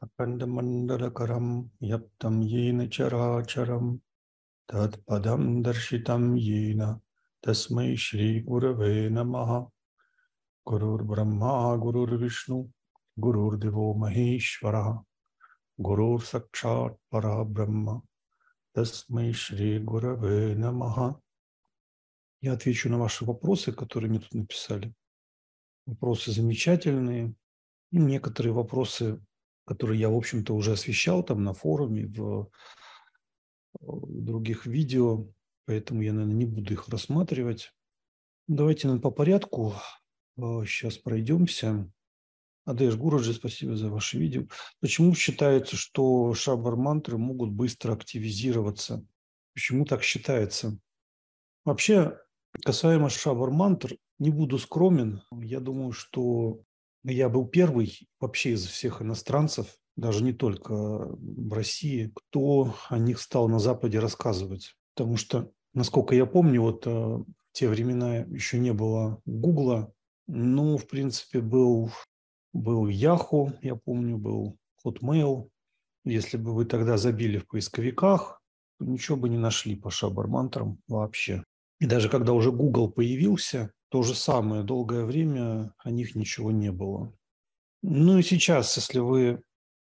Akandamandalakaram yaptam yena characharam tat padam darshitam yena tasmai shri gurave namaha Gurur Brahma, Gurur Vishnu, Gurur Devo Maheshwara, Gurur Sakshat Para Brahma, Tasmai Shri Gurave Namaha. Я отвечу на ваши вопросы, которые мне тут написали. Вопросы замечательные. И некоторые вопросы, которые я, в общем-то, уже освещал там на форуме, в других видео, поэтому я, наверное, не буду их рассматривать. Давайте, наверное, по порядку. Сейчас пройдемся. Адеш Гураджи, спасибо за ваше видео. Почему считается, что шабар-мантры могут быстро активизироваться? Почему так считается? Вообще, касаемо шабар-мантр, не буду скромен. Я думаю, что я был первый вообще из всех иностранцев, даже не только в России, кто о них стал на Западе рассказывать. Потому что, насколько я помню, вот в те времена еще не было Гугла. Ну, в принципе, был Yahoo, я помню, был Hotmail. Если бы вы тогда забили в поисковиках, то ничего бы не нашли по шабар-мантрам вообще. И даже когда уже Google появился, то же самое, долгое время о них ничего не было. Ну и сейчас, если вы...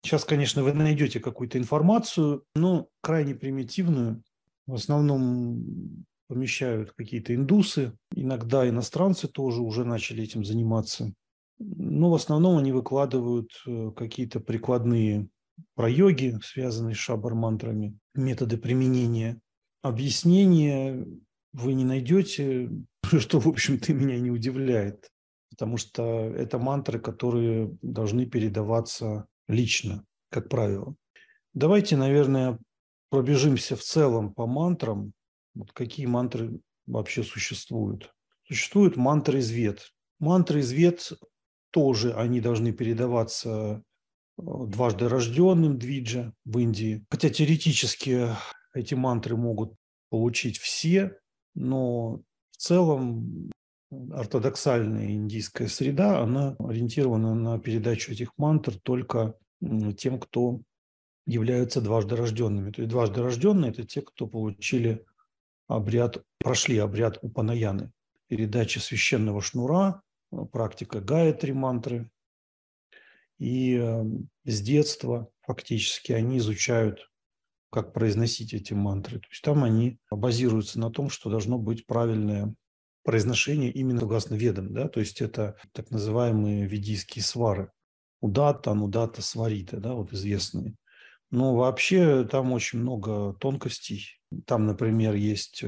Сейчас, конечно, вы найдете какую-то информацию, но крайне примитивную. В основном... помещают какие-то индусы, иногда иностранцы тоже уже начали этим заниматься. Но в основном они выкладывают какие-то прикладные про-йоги, связанные с шабар-мантрами, методы применения. Объяснения вы не найдете, что, в общем-то, меня не удивляет, потому что это мантры, которые должны передаваться лично, как правило. Давайте, наверное, пробежимся в целом по мантрам. Вот какие мантры вообще существуют? Существуют мантры из вед. Мантры из вед тоже, они должны передаваться дважды рожденным Двиджа в Индии. Хотя теоретически эти мантры могут получить все, но в целом ортодоксальная индийская среда, она ориентирована на передачу этих мантр только тем, кто являются дважды рожденными. То есть дважды рожденные – это те, кто получили прошли обряд Упанаяны, передача священного шнура, практика гаятри мантры. И с детства фактически они изучают, как произносить эти мантры. То есть там они базируются на том, что должно быть правильное произношение именно согласно ведам. Да? То есть это так называемые ведийские свары. Удата, анудата, сварита, да, вот известные. Но вообще там очень много тонкостей. Там, например, есть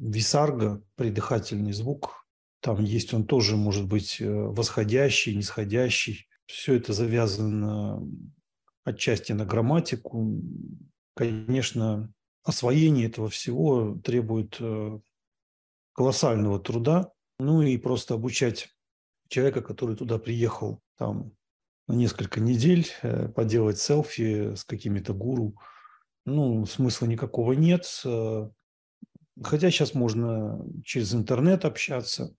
висарга, придыхательный звук. Там есть он тоже, может быть, восходящий, нисходящий. Все это завязано отчасти на грамматику. Конечно, освоение этого всего требует колоссального труда. Ну и просто обучать человека, который туда приехал, там, на несколько недель, поделать селфи с какими-то гуру. Ну, смысла никакого нет. Хотя сейчас можно через интернет общаться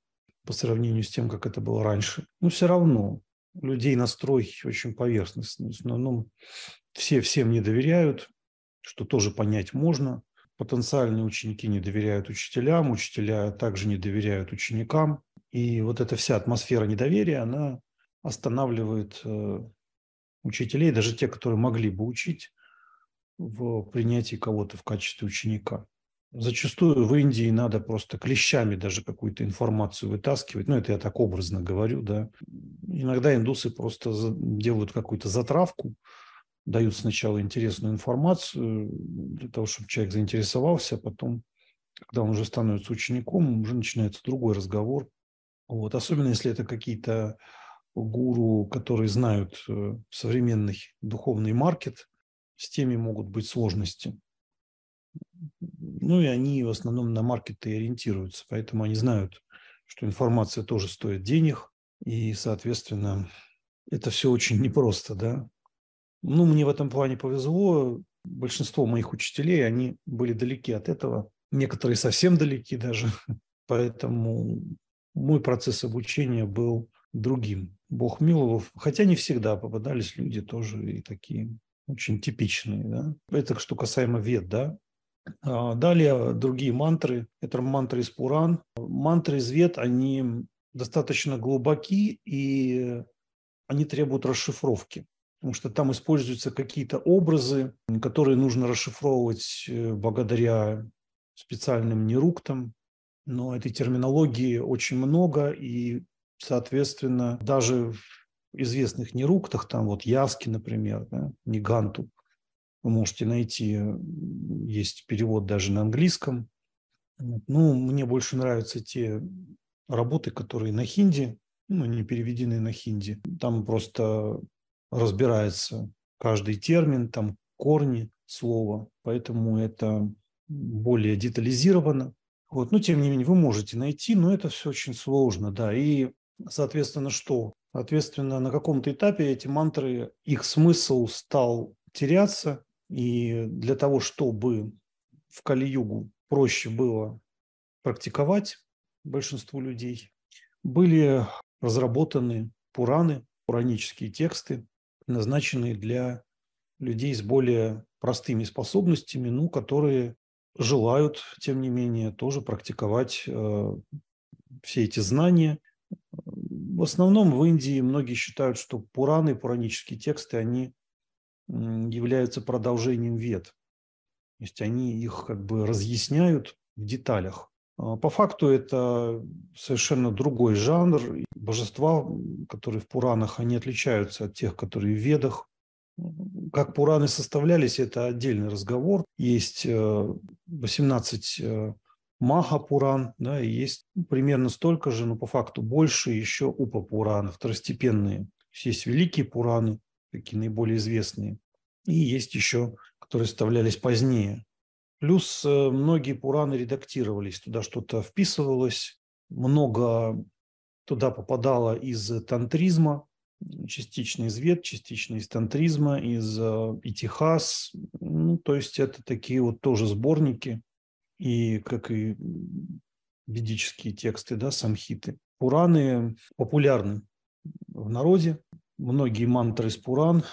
по сравнению с тем, как это было раньше. Но все равно у людей настрой очень поверхностный. В основном все всем не доверяют, что тоже понять можно. Потенциальные ученики не доверяют учителям, учителя также не доверяют ученикам. И вот эта вся атмосфера недоверия, она останавливает учителей, даже те, которые могли бы учить, в принятии кого-то в качестве ученика. Зачастую в Индии надо просто клещами даже какую-то информацию вытаскивать. Ну, это я так образно говорю, да. Иногда индусы просто делают какую-то затравку, дают сначала интересную информацию для того, чтобы человек заинтересовался, а потом, когда он уже становится учеником, уже начинается другой разговор. Вот. Особенно если это какие-то гуру, которые знают современный духовный маркет, с теми могут быть сложности. Ну и они в основном на маркеты ориентируются, поэтому они знают, что информация тоже стоит денег, и, соответственно, это все очень непросто, да. Ну, мне в этом плане повезло. Большинство моих учителей, они были далеки от этого. Некоторые совсем далеки даже. Поэтому мой процесс обучения был другим. Бог миловал, хотя не всегда попадались люди тоже и такие очень типичные. Да? Это что касаемо вед, да. Далее другие мантры. Это мантры из Пуран. Мантры из вед, они достаточно глубоки и они требуют расшифровки. Потому что там используются какие-то образы, которые нужно расшифровывать благодаря специальным неруктам. Но этой терминологии очень много, и, соответственно, даже в известных неруктах, там вот яски, например, да, ниганту, вы можете найти, есть перевод даже на английском. Ну, мне больше нравятся те работы, которые на хинди, ну, не переведены на хинди. Там просто... разбирается каждый термин, там корни слова, поэтому это более детализировано. Вот. Но тем не менее вы можете найти, но это все очень сложно, да. И, соответственно, что? Соответственно, на каком-то этапе эти мантры, их смысл стал теряться, и для того, чтобы в Кали-югу проще было практиковать большинству людей, были разработаны пураны, пуранические тексты, назначенные для людей с более простыми способностями, ну, которые желают, тем не менее, тоже практиковать все эти знания. В основном в Индии многие считают, что пураны, пуранические тексты, они являются продолжением вед. То есть они их как бы разъясняют в деталях. По факту это совершенно другой жанр. Божества, которые в Пуранах, они отличаются от тех, которые в Ведах. Как Пураны составлялись, это отдельный разговор. Есть 18 Маха-Пуран, да, и есть примерно столько же, но по факту больше еще Упа-Пураны, второстепенные. Есть великие Пураны, такие наиболее известные, и есть еще, которые составлялись позднее. Плюс многие Пураны редактировались, туда что-то вписывалось, много туда попадало из тантризма, частично из вед, частично из тантризма, из итихас. Ну, то есть это такие вот тоже сборники, и как и ведические тексты, да, самхиты. Пураны популярны в народе, многие мантры из Пуран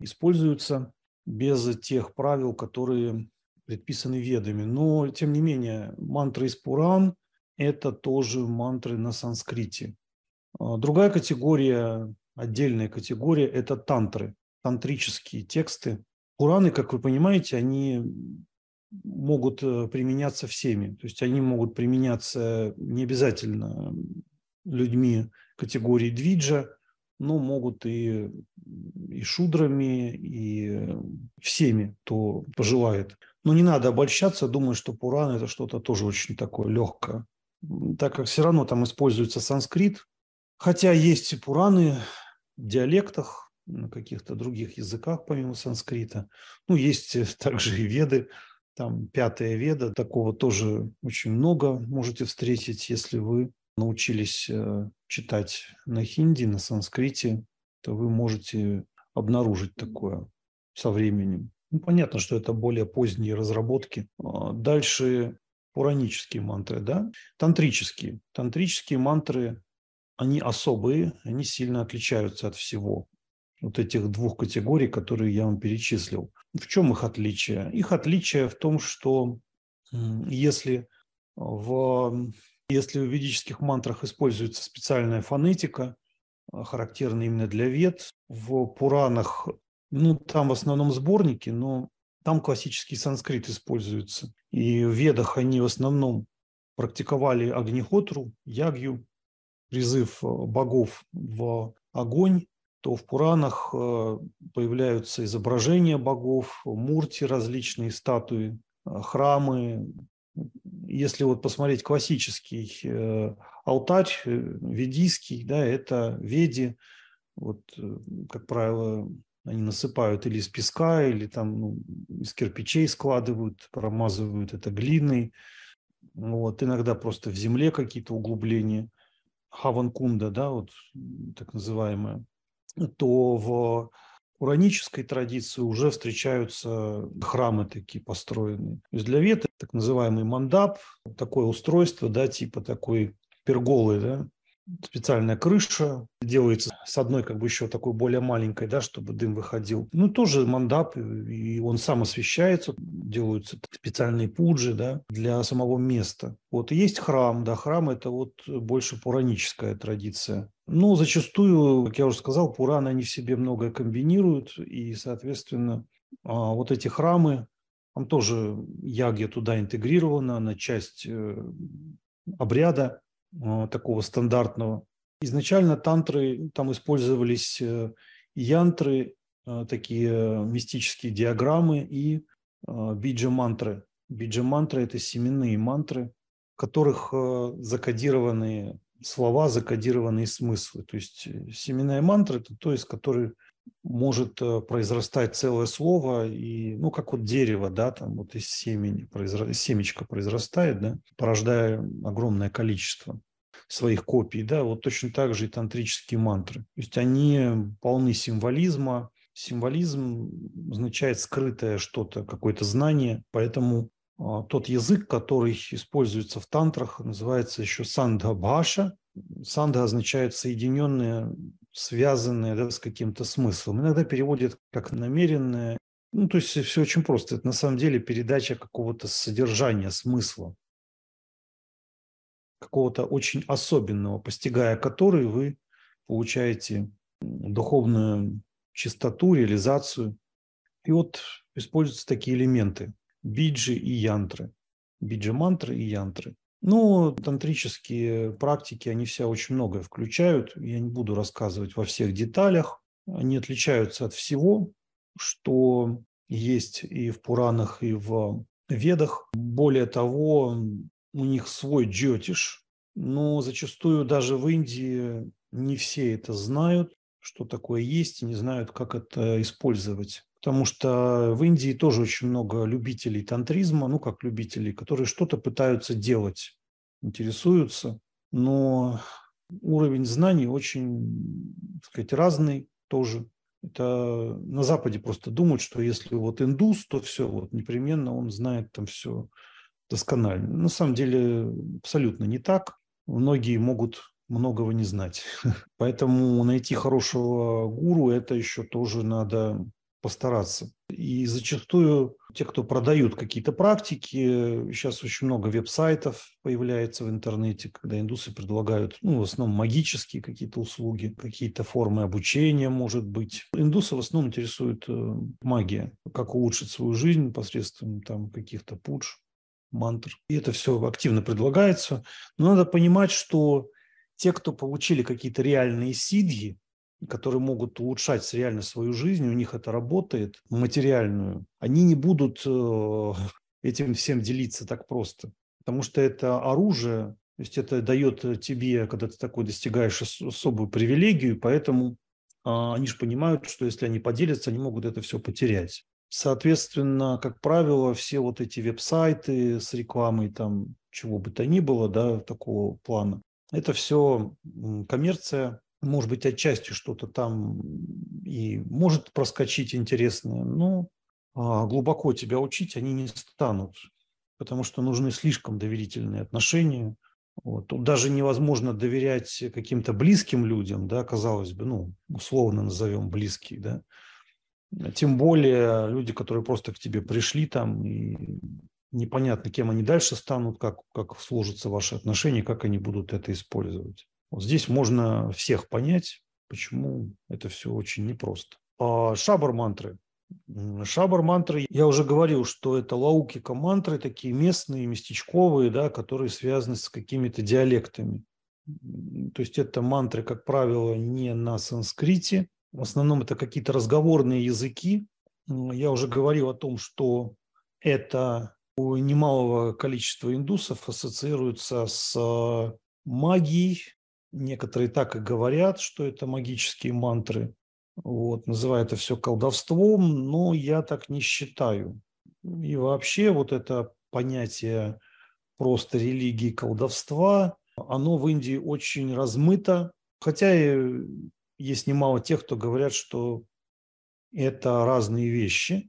используются без тех правил, которые... предписаны ведами, но, тем не менее, мантры из Пуран – это тоже мантры на санскрите. Другая категория, отдельная категория – это тантры, тантрические тексты. Пураны, как вы понимаете, они могут применяться всеми, то есть они могут применяться не обязательно людьми категории Двиджа, но могут и шудрами, и всеми, кто пожелает. Но не надо обольщаться, думаю, что Пуран – это что-то тоже очень такое легкое, так как все равно там используется санскрит. Хотя есть и Пураны в диалектах, на каких-то других языках, помимо санскрита. Ну, есть также и Веды, там 5-я Веда, такого тоже очень много можете встретить, если вы научились читать на хинди, на санскрите, то вы можете обнаружить такое со временем. Ну, понятно, что это более поздние разработки. Дальше пуранические мантры, да? Тантрические. Тантрические мантры, они особые, они сильно отличаются от всего. Вот этих двух категорий, которые я вам перечислил. В чем их отличие? Их отличие в том, что если в ведических мантрах используется специальная фонетика, характерная именно для вед, в Пуранах, ну, там в основном сборники, но там классический санскрит используется. И в Ведах они в основном практиковали агнихотру, ягью, призыв богов в огонь, то в Пуранах появляются изображения богов, мурти, различные статуи, храмы. Если вот посмотреть классический алтарь, ведийский, да, это веди, вот, как правило, они насыпают или из песка, или там, ну, из кирпичей складывают, промазывают это глиной. Вот, иногда просто в земле какие-то углубления. Хаванкунда, да, вот так называемая. То в пуранической традиции уже встречаются храмы такие построенные. То есть для вед так называемый мандап, такое устройство, да, типа такой перголы, да, специальная крыша, делается с одной как бы еще такой более маленькой, да, чтобы дым выходил. Ну, тоже мандап, и он сам освещается, делаются специальные пуджи, да, для самого места. Вот, и есть храм, да, храм – это вот больше пураническая традиция. Но зачастую, как я уже сказал, пураны, они в себе многое комбинируют, и, соответственно, вот эти храмы, там тоже ягья туда интегрирована, она часть обряда такого стандартного. Изначально тантры, там использовались янтры, такие мистические диаграммы и биджа-мантры. Биджа-мантры – это семенные мантры, в которых закодированы слова, закодированные смыслы. То есть семенная мантра – это то, из которой может произрастать целое слово, и, ну, как вот дерево, да, там вот из семени семечко произрастает, да, порождая огромное количество своих копий, да, вот точно так же и тантрические мантры. То есть они полны символизма. Символизм означает скрытое что-то, какое-то знание, поэтому тот язык, который используется в тантрах, называется еще сандхабаша. Сандха означает соединенное, связанное, да, с каким-то смыслом. Иногда переводят как намеренное. Ну, то есть все очень просто. Это на самом деле передача какого-то содержания, смысла, какого-то очень особенного, постигая который вы получаете духовную чистоту, реализацию. И вот используются такие элементы. Биджи и янтры. Биджи-мантры и янтры. Ну, тантрические практики, они все очень многое включают. Я не буду рассказывать во всех деталях. Они отличаются от всего, что есть и в Пуранах, и в Ведах. Более того, у них свой джотиш. Но зачастую даже в Индии не все это знают, что такое есть, и не знают, как это использовать. Потому что в Индии тоже очень много любителей тантризма, ну как любителей, которые что-то пытаются делать, интересуются. Но уровень знаний очень, так сказать, разный тоже. Это на Западе просто думают, что если вот индус, то все, вот непременно он знает там все досконально. На самом деле абсолютно не так. Многие могут многого не знать. Поэтому найти хорошего гуру – это еще тоже надо постараться. И зачастую те, кто продают какие-то практики, сейчас очень много веб-сайтов появляется в интернете, когда индусы предлагают, ну, в основном магические какие-то услуги, какие-то формы обучения, может быть. Индусы в основном интересует магия, как улучшить свою жизнь посредством там каких-то пудж, мантр. И это все активно предлагается. Но надо понимать, что те, кто получили какие-то реальные сидхи, которые могут улучшать реально свою жизнь, у них это работает, материальную, они не будут этим всем делиться так просто. Потому что это оружие, то есть это дает тебе, когда ты такой достигаешь, особую привилегию, поэтому они же понимают, что если они поделятся, они могут это все потерять. Соответственно, как правило, все вот эти веб-сайты с рекламой, там чего бы то ни было, да, такого плана, это все коммерция. Может быть, отчасти что-то там и может проскочить интересное, но глубоко тебя учить они не станут, потому что нужны слишком доверительные отношения. Вот. Тут даже невозможно доверять каким-то близким людям, да, казалось бы, ну, условно назовем близкие, да. Тем более люди, которые просто к тебе пришли там, и непонятно, кем они дальше станут, как сложатся ваши отношения, как они будут это использовать. Вот здесь можно всех понять, почему это все очень непросто. Шабар-мантры. Шабар-мантры, я уже говорил, что это лаукика-мантры, такие местные, местечковые, да, которые связаны с какими-то диалектами. То есть это мантры, как правило, не на санскрите. В основном это какие-то разговорные языки. Я уже говорил о том, что это у немалого количества индусов ассоциируется с магией. Некоторые так и говорят, что это магические мантры, вот, называют это все колдовством, но я так не считаю. И вообще вот это понятие просто религии колдовства, оно в Индии очень размыто, хотя есть немало тех, кто говорят, что это разные вещи,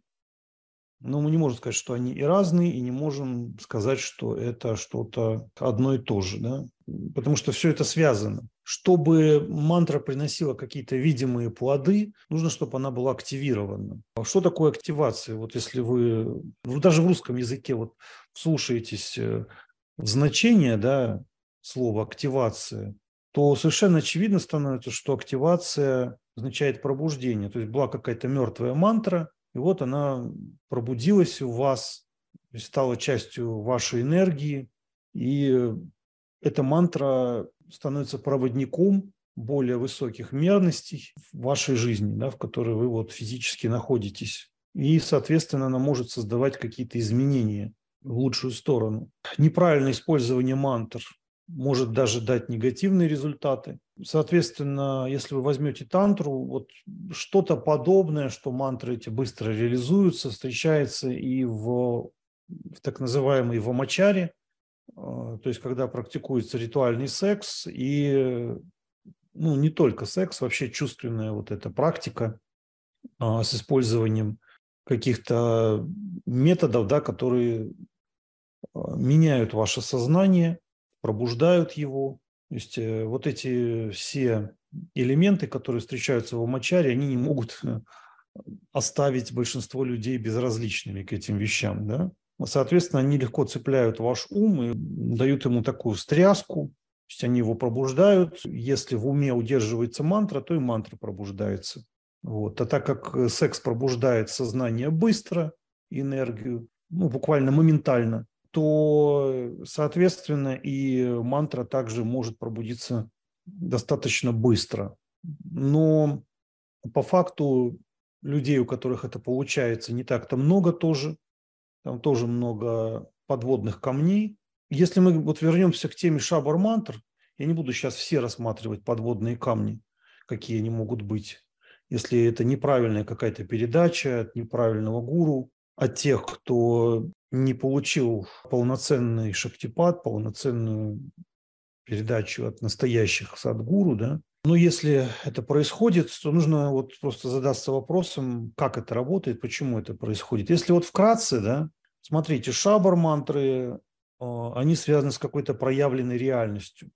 но мы не можем сказать, что они и разные, и не можем сказать, что это что-то одно и то же, да? Потому что все это связано. Чтобы мантра приносила какие-то видимые плоды, нужно, чтобы она была активирована. Что такое активация? Вот если вы даже в русском языке вот вслушаетесь в значение, да, слова «активация», то совершенно очевидно становится, что активация означает пробуждение. То есть была какая-то мертвая мантра, и вот она пробудилась у вас, стала частью вашей энергии, и эта мантра становится проводником более высоких мерностей в вашей жизни, да, в которой вы вот физически находитесь. И, соответственно, она может создавать какие-то изменения в лучшую сторону. Неправильное использование мантр может даже дать негативные результаты. Соответственно, если вы возьмете тантру, вот что-то подобное, что мантры эти быстро реализуются, встречается и в так называемой вамачаре, то есть когда практикуется ритуальный секс и, ну, не только секс, вообще чувственная вот эта практика с использованием каких-то методов, да, которые меняют ваше сознание, пробуждают его. То есть вот эти все элементы, которые встречаются в вамачаре, они не могут оставить большинство людей безразличными к этим вещам, да? Соответственно, они легко цепляют ваш ум и дают ему такую встряску, то есть они его пробуждают. Если в уме удерживается мантра, то и мантра пробуждается. Вот. А так как секс пробуждает сознание быстро, энергию, ну, буквально моментально, то, соответственно, и мантра также может пробудиться достаточно быстро. Но по факту людей, у которых это получается, не так-то много тоже. Там тоже много подводных камней. Если мы вот вернемся к теме шабар-мантр, я не буду сейчас все рассматривать подводные камни, какие они могут быть, если это неправильная какая-то передача от неправильного гуру, от тех, кто не получил полноценный шактипат, полноценную передачу от настоящих садгуру, да. Но если это происходит, то нужно вот просто задаться вопросом, как это работает, почему это происходит. Если вот вкратце, да, смотрите, шабар-мантры, они связаны с какой-то проявленной реальностью.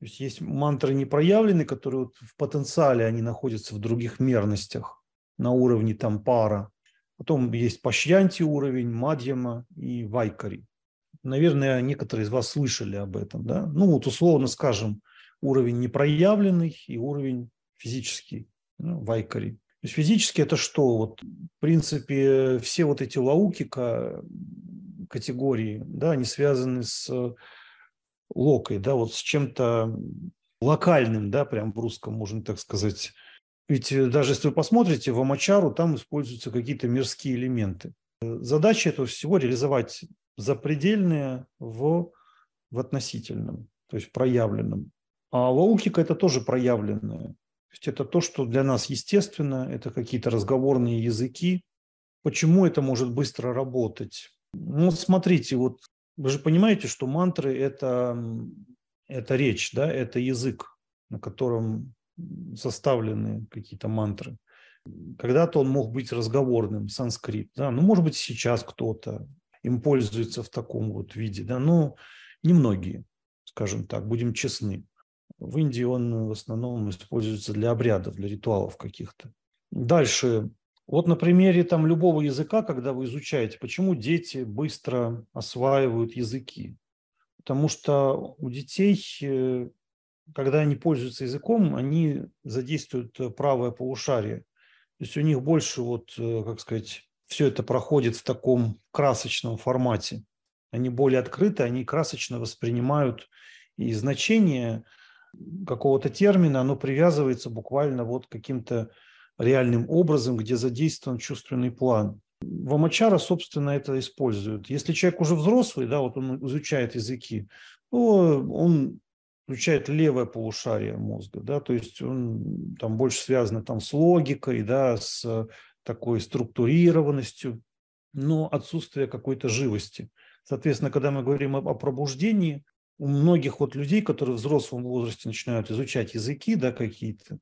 То есть есть мантры непроявленные, которые вот в потенциале они находятся в других мерностях, на уровне там пара. Потом есть пашьянти уровень, мадьяма и вайкари. Наверное, некоторые из вас слышали об этом, да? Ну вот условно скажем, уровень непроявленный и уровень физический, ну, вайкари. То есть физически это что? Вот, в принципе, все вот эти лаукика категории, да, они связаны с локой, да, вот с чем-то локальным, да, прям в русском, можно так сказать. Ведь даже если вы посмотрите в Вамачару, там используются какие-то мирские элементы. Задача этого всего реализовать запредельное в относительном, то есть проявленном. А лаукика – это тоже проявленное. То есть это то, что для нас естественно, это какие-то разговорные языки. Почему это может быстро работать? Ну, смотрите, вот вы же понимаете, что мантры – это речь, да? Это язык, на котором составлены какие-то мантры. Когда-то он мог быть разговорным, санскрит. Да? Ну, может быть, сейчас кто-то им пользуется в таком вот виде, да? Но немногие, скажем так, будем честны. В Индии он в основном используется для обрядов, для ритуалов каких-то. Дальше. Вот на примере там любого языка, когда вы изучаете, почему дети быстро осваивают языки. Потому что у детей, когда они пользуются языком, они задействуют правое полушарие. То есть у них больше, вот, как сказать, все это проходит в таком красочном формате. Они более открыты, они красочно воспринимают и значение какого-то термина, оно привязывается буквально вот каким-то реальным образом, где задействован чувственный план. Вамачара, собственно, это использует. Если человек уже взрослый, да, вот он изучает языки, то он включает левое полушарие мозга, да, то есть он там больше связан там с логикой, да, с такой структурированностью, но отсутствие какой-то живости. Соответственно, когда мы говорим о пробуждении, у многих вот людей, которые в взрослом возрасте начинают изучать языки, да, какие-то,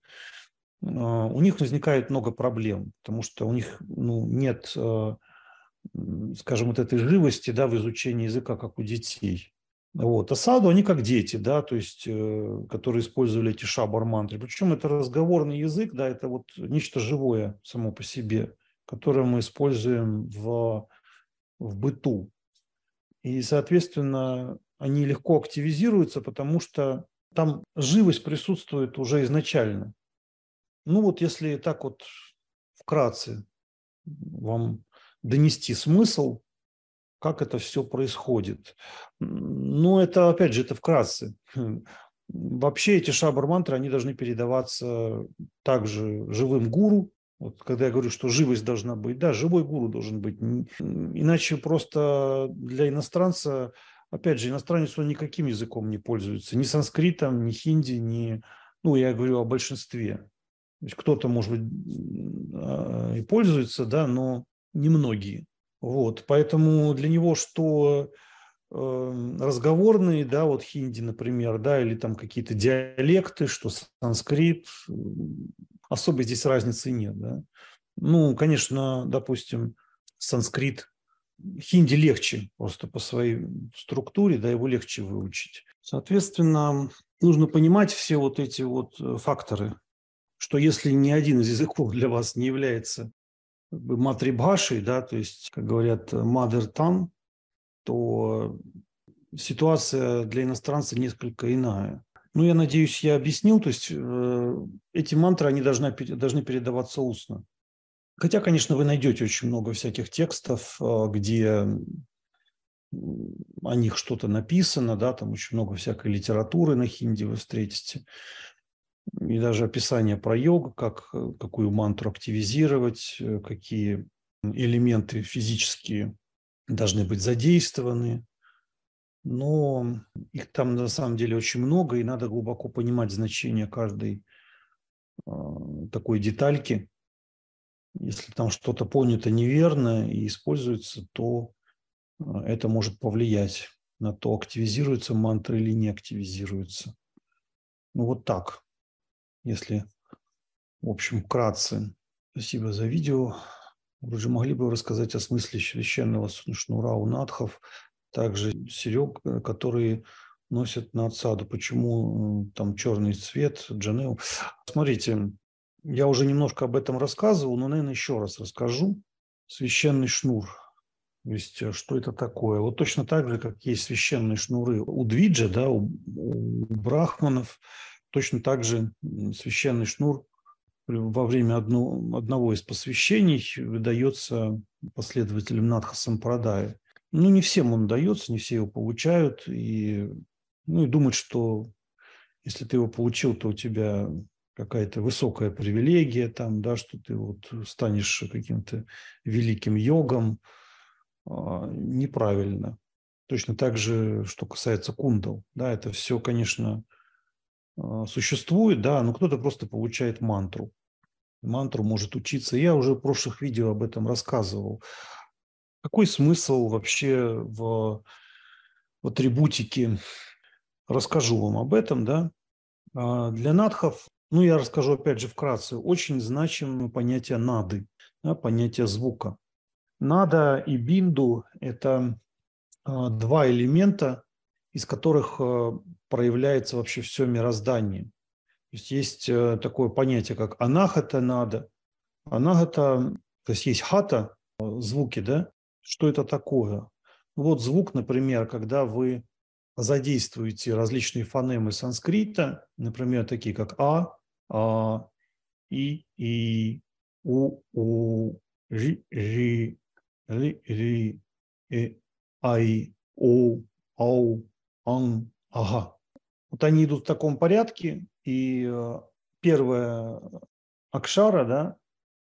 у них возникает много проблем, потому что у них, ну, нет, скажем, вот этой живости, да, в изучении языка, как у детей. Вот. А саду, они как дети, да, то есть, которые использовали эти шабар-мантры. Причем это разговорный язык, да, это вот нечто живое само по себе, которое мы используем в быту. И, соответственно, они легко активизируются, потому что там живость присутствует уже изначально. Ну вот если так вот вкратце вам донести смысл, как это все происходит. Ну, это, опять же, это вкратце. Вообще эти шабар-мантры, они должны передаваться также живым гуру. Вот когда я говорю, что живость должна быть, да, живой гуру должен быть. Иначе просто для иностранца, опять же, иностранец, он никаким языком не пользуется. Ни санскритом, ни хинди, ни... Ну, я говорю о большинстве. То есть кто-то, может быть, и пользуется, да, но немногие. Вот, поэтому для него что разговорные, да, вот хинди, например, да, или там какие-то диалекты, что санскрит, особой здесь разницы нет, да. Ну, конечно, допустим, санскрит, хинди легче просто по своей структуре, да, его легче выучить. Соответственно, нужно понимать все вот эти вот факторы, что если ни один из языков для вас не является матрибхашей, да, то есть, как говорят, mother tongue, то ситуация для иностранца несколько иная. Ну, я надеюсь, я объяснил, то есть эти мантры, они должны передаваться устно. Хотя, конечно, вы найдете очень много всяких текстов, где о них что-то написано, да, там очень много всякой литературы на хинди вы встретите. И даже описание про йогу, какую мантру активизировать, какие элементы физические должны быть задействованы. Но их там на самом деле очень много, и надо глубоко понимать значение каждой такой детальки. Если там что-то понято неверно и используется, то это может повлиять на то, активизируется мантра или не активизируется. Ну, вот так. Если, в общем, вкратце. Спасибо за видео. Вы же могли бы рассказать о смысле священного шнура у надхов, также серег, которые носят на отсаду. Почему там черный цвет, джанел? Смотрите, я уже немножко об этом рассказывал, но, наверное, еще раз расскажу. Священный шнур. То есть, что это такое? Вот точно так же, как есть священные шнуры у Двиджа, да, у брахманов. Точно так же священный шнур во время одного из посвящений выдается последователям Натха-сампрадая. Ну, не всем он дается, не все его получают. И, ну, и думать, что если ты его получил, то у тебя какая-то высокая привилегия, там, да, что ты вот станешь каким-то великим йогом, неправильно. Точно так же, что касается кундал. Да, это все, конечно... существует, да, но кто-то просто получает мантру. Мантру может учиться. Я уже в прошлых видео об этом рассказывал. Какой смысл вообще в атрибутике? Расскажу вам об этом, да. Для надхов, ну, я расскажу опять же вкратце, очень значимо понятие нады, да, понятие звука. Нада и бинду – это два элемента, из которых проявляется вообще все мироздание. То есть есть такое понятие, как анахата, нада. Анахата, то есть есть хата, звуки, да? Что это такое? Вот звук, например, когда вы задействуете различные фонемы санскрита, например, такие как а, и, у, ри, ай, о, ау. Он, ага. Вот они идут в таком порядке, и первая акшара, да,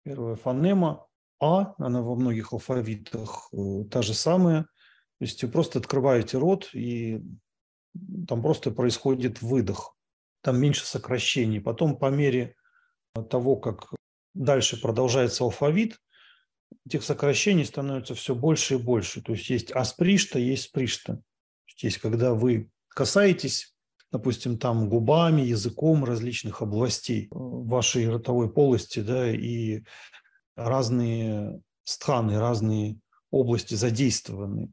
первая фонема А, она во многих алфавитах та же самая, то есть вы просто открываете рот, и там просто происходит выдох, там меньше сокращений. Потом по мере того, как дальше продолжается алфавит, этих сокращений становится все больше и больше, то есть есть аспришта, есть спришта. Есть, когда вы касаетесь, допустим, там губами, языком различных областей вашей ротовой полости, да, и разные стханы, разные области задействованы.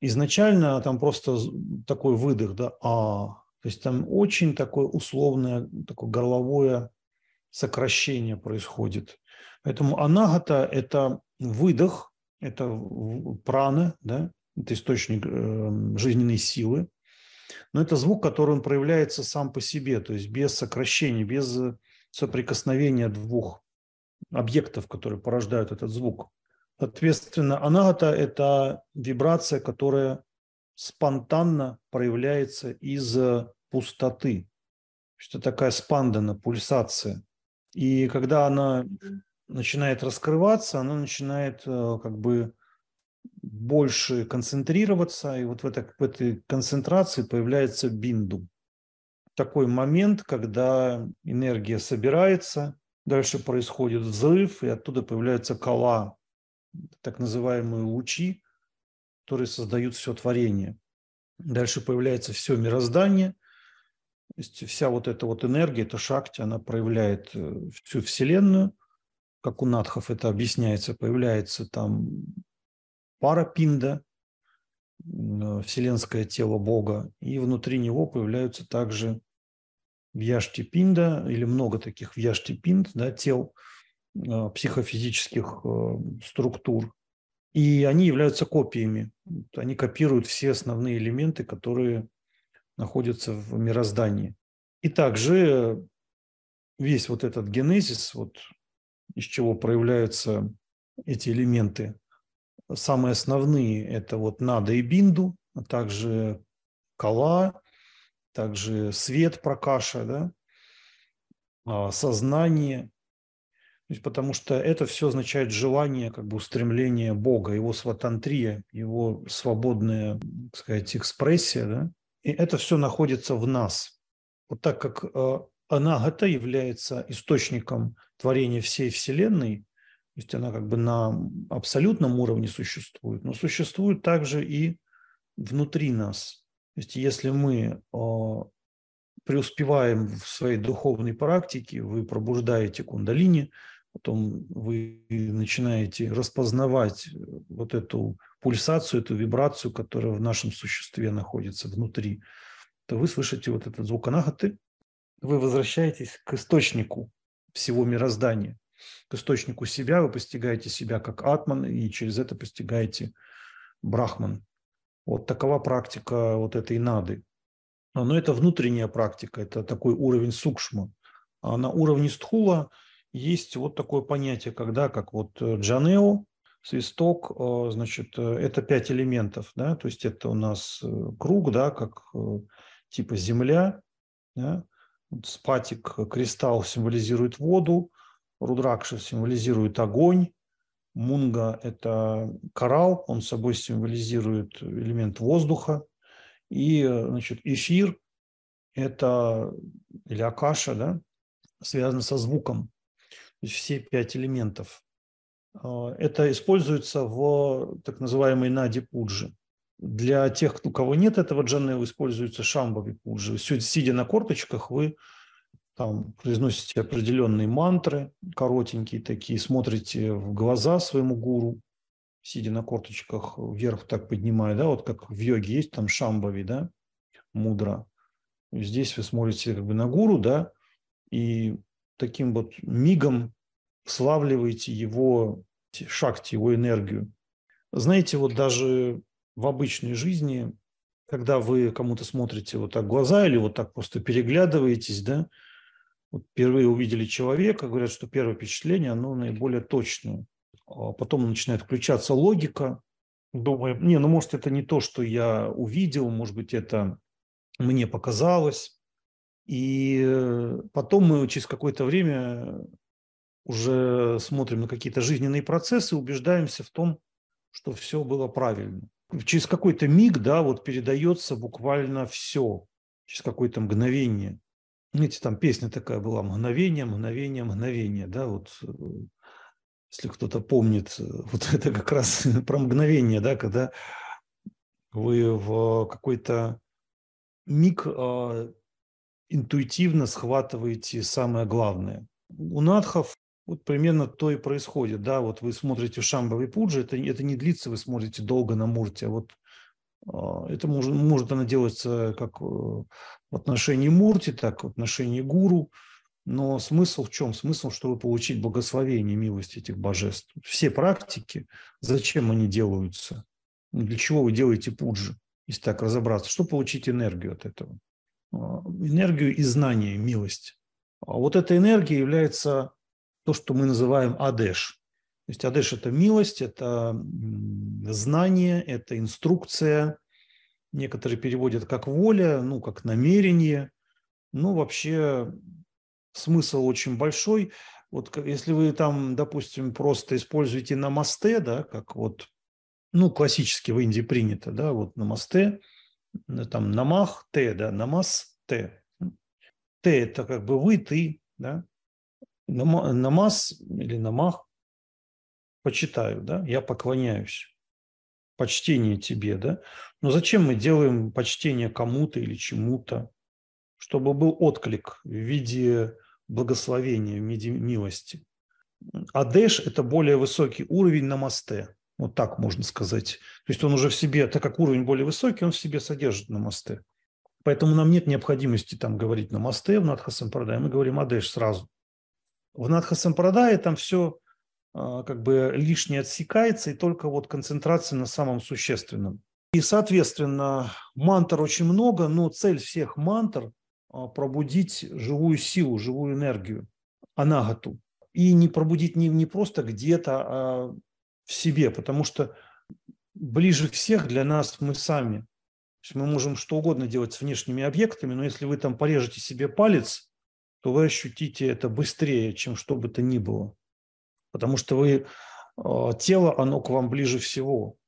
изначально там просто такой выдох, да, то есть там очень такое условное, такое горловое сокращение происходит. Поэтому анахата – это выдох, это прана, да, это источник жизненной силы, но это звук, который он проявляется сам по себе, то есть без сокращения, без соприкосновения двух объектов, которые порождают этот звук. Соответственно, анахата – это вибрация, которая спонтанно проявляется из пустоты. Это такая спандана, пульсация. И когда она начинает раскрываться, она начинает как бы больше концентрироваться. И вот в этой концентрации появляется бинду. Такой момент, когда энергия собирается, дальше происходит взрыв, и оттуда появляется кала, так называемые лучи, которые создают все творение. Дальше появляется все мироздание. То есть вся вот эта вот энергия, эта шакти, она проявляет всю Вселенную. Как у надхов это объясняется, появляется там пара пинда, вселенское тело Бога, и внутри него появляются также вьяшти пинда, или много таких вьяшти пинд, да, тел, психофизических структур. И они являются копиями. Они копируют все основные элементы, которые находятся в мироздании. И также весь вот этот генезис, вот из чего проявляются эти элементы, самые основные – это вот нада и бинду, а также кала, также свет пракаша, да, сознание. То есть, потому что это все означает желание, как бы устремление Бога, его сватантрия, его свободная, так сказать, экспрессия, да? И это все находится в нас. Вот так как анахата является источником творения всей Вселенной, то есть она как бы на абсолютном уровне существует, но существует также и внутри нас. То есть если мы преуспеваем в своей духовной практике, вы пробуждаете кундалини, потом вы начинаете распознавать вот эту пульсацию, эту вибрацию, которая в нашем существе находится внутри, то вы слышите вот этот звук анахаты, вы возвращаетесь к источнику всего мироздания, к источнику себя, вы постигаете себя как атман, и через это постигаете брахман. Вот такова практика вот этой нады. Но это внутренняя практика, это такой уровень сукшма. А на уровне стхула есть вот такое понятие, когда как вот джанео, свисток, значит, это 5 элементов, да, то есть это у нас круг, да, как типа земля, да? Спатик, кристалл символизирует воду, рудракша символизирует огонь, мунга – это коралл, он собой символизирует элемент воздуха, и, значит, эфир – это, или акаша, да, связано со звуком. То есть все 5 элементов. Это используется в так называемой наде пуджи. Для тех, у кого нет этого джанео, используется шамбави пуджи. Сидя на корточках, вы там произносите определенные мантры, коротенькие такие, смотрите в глаза своему гуру, сидя на корточках, вверх так поднимая, да, вот как в йоге есть там шамбави, да, мудра. Здесь вы смотрите как бы на гуру, да, и таким вот мигом славливаете его шакти, его энергию. Знаете, вот даже в обычной жизни, когда вы кому-то смотрите вот так в глаза или вот так просто переглядываетесь, да, вот впервые увидели человека, говорят, что первое впечатление, оно наиболее точное. Потом начинает включаться логика, думаю, не, ну может это не то, что я увидел, может быть это мне показалось. И потом мы через какое-то время уже смотрим на какие-то жизненные процессы, убеждаемся в том, что все было правильно. Через какой-то миг, да, вот передается буквально все, через какое-то мгновение. Знаете, там песня такая была: «Мгновение, мгновение, мгновение», да, вот. Если кто-то помнит, вот это как раз про мгновение, да, когда вы в какой-то миг интуитивно схватываете самое главное. У надхов вот примерно то и происходит, да, вот вы смотрите в шамбави пуджи, это не длится, вы смотрите долго на мурте, а вот Это может она делается как в отношении мурти, так и в отношении гуру. Но смысл в чем? Смысл, чтобы получить благословение, милость этих божеств. Все практики, зачем они делаются? Для чего вы делаете пуджи, если так разобраться? Чтобы получить энергию от этого. Энергию и знание, милость. А вот эта энергия является то, что мы называем адеш. То есть адеш – это милость, это знание, это инструкция. Некоторые переводят как воля, ну, как намерение. Ну, вообще... Смысл очень большой. Вот если вы там, допустим, просто используете намасте, да, как вот, ну, классически в Индии принято, да, вот намасте, там намах, те, да, намас, те. Те – это как бы вы, ты, да. Намас или намах – почитаю, да, я поклоняюсь. Почтение тебе, да. Но зачем мы делаем почтение кому-то или чему-то? Чтобы был отклик в виде благословения, в виде милости. Адеш – это более высокий уровень намасте. Вот так можно сказать. То есть он уже в себе, так как уровень более высокий, он в себе содержит намасте. Поэтому нам нет необходимости там говорить намасте в Натха-сампрадае. Мы говорим адеш сразу. В Натха-сампрадае там все как бы лишнее отсекается, и только вот концентрация на самом существенном. И, соответственно, мантр очень много, но цель всех мантр – пробудить живую силу, живую энергию, анахату. И не пробудить не просто где-то, а в себе, потому что ближе всех для нас мы сами. То есть мы можем что угодно делать с внешними объектами, но если вы там порежете себе палец, то вы ощутите это быстрее, чем что бы то ни было. Потому что вы, тело, оно к вам ближе всего.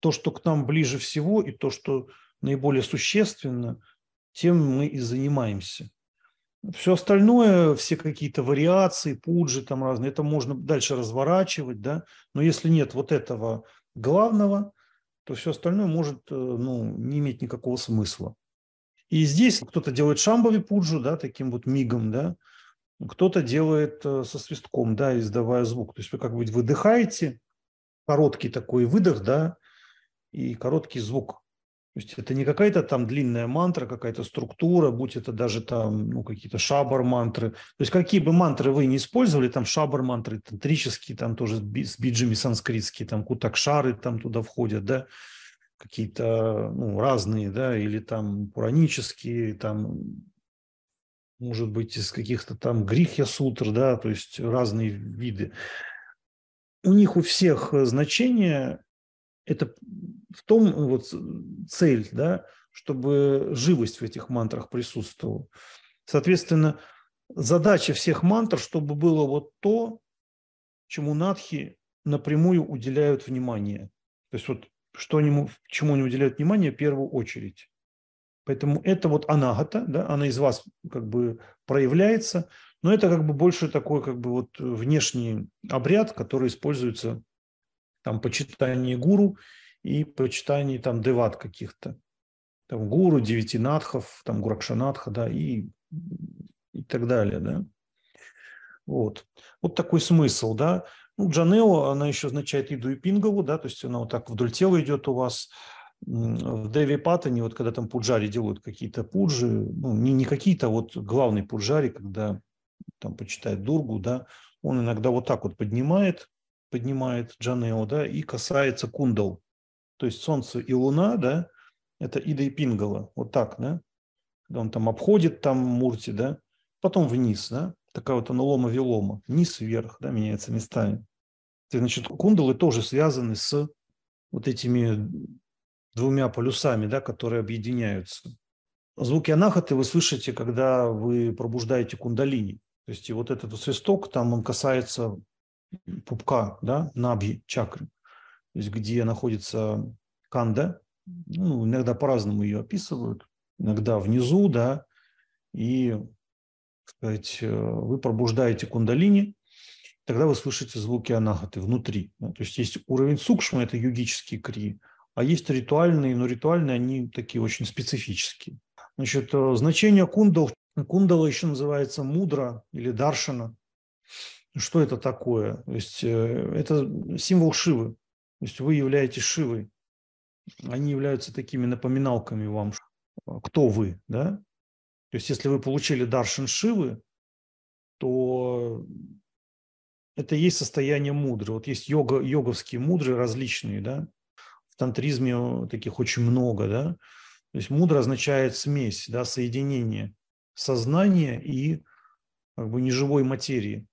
То, что к нам ближе всего, и то, что наиболее существенно, тем мы и занимаемся. Все остальное, все какие-то вариации, пуджи там разные, это можно дальше разворачивать, да? Но если нет вот этого главного, то все остальное может, ну, не иметь никакого смысла. И здесь кто-то делает шамбави пуджу, да, таким вот мигом, да? Кто-то делает со свистком, да, издавая звук. То есть вы как бы выдыхаете, короткий такой выдох, да, и короткий звук. То есть это не какая-то там длинная мантра, какая-то структура, будь это даже там, ну, какие-то шабар-мантры. То есть какие бы мантры вы не использовали, там шабар-мантры, тантрические, там тоже с биджами санскритские, там кутакшары там туда входят, да, какие-то, ну, разные, да, или там пуранические, там, может быть, из каких-то там грихья-сутр, да, то есть разные виды. У них у всех значение... Это в том вот цель, да, чтобы живость в этих мантрах присутствовала. Соответственно, задача всех мантр, чтобы было вот то, чему надхи напрямую уделяют внимание. То есть вот что они, чему они уделяют внимание в первую очередь. Поэтому это вот анахата, да, она из вас как бы проявляется, но это как бы больше такой как бы вот внешний обряд, который используется там почитание гуру и почитание там деват каких-то. Там гуру, 9 надхов, там горакшанатха, да, и так далее, да. Вот. Вот такой смысл, да. Ну, Джанео, она еще означает Иду и Пингалу, да, то есть она вот так вдоль тела идет у вас. В Деви Паттани, вот когда там пуджари делают какие-то пуджи, ну, не какие-то, вот главный пуджари, когда там почитает дургу, да, он иногда вот так вот поднимает Джанео, да, и касается кундал. То есть солнце и луна, да, это Ида и Пингала. Вот так, да. Когда он там обходит, там мурти, да. Потом вниз, да. Такая вот аналома-вилома. Вниз и вверх, да, меняется местами. Значит, кундалы тоже связаны с вот этими двумя полюсами, да, которые объединяются. Звуки анахаты вы слышите, когда вы пробуждаете кундалини. То есть и вот этот свисток, там он касается... пупка, да, набьи, чакры, то есть где находится канда, ну, иногда по-разному ее описывают, иногда внизу, да, и, так сказать, вы пробуждаете кундалини, тогда вы слышите звуки анахаты внутри, да? То есть есть уровень сукшмы, это йогические крии, а есть ритуальные, но ритуальные они такие очень специфические. Значит, значение кундала еще называется мудра или даршана. Что это такое? То есть это символ Шивы. То есть вы являетесь Шивой. они являются такими напоминалками вам, кто вы, да? То есть, если вы получили даршан Шивы, то это и есть состояние мудры. Вот есть йога, йоговские мудры различные, да? В тантризме таких очень много, да? То есть мудра означает смесь, да, соединение сознания и как бы неживой материи.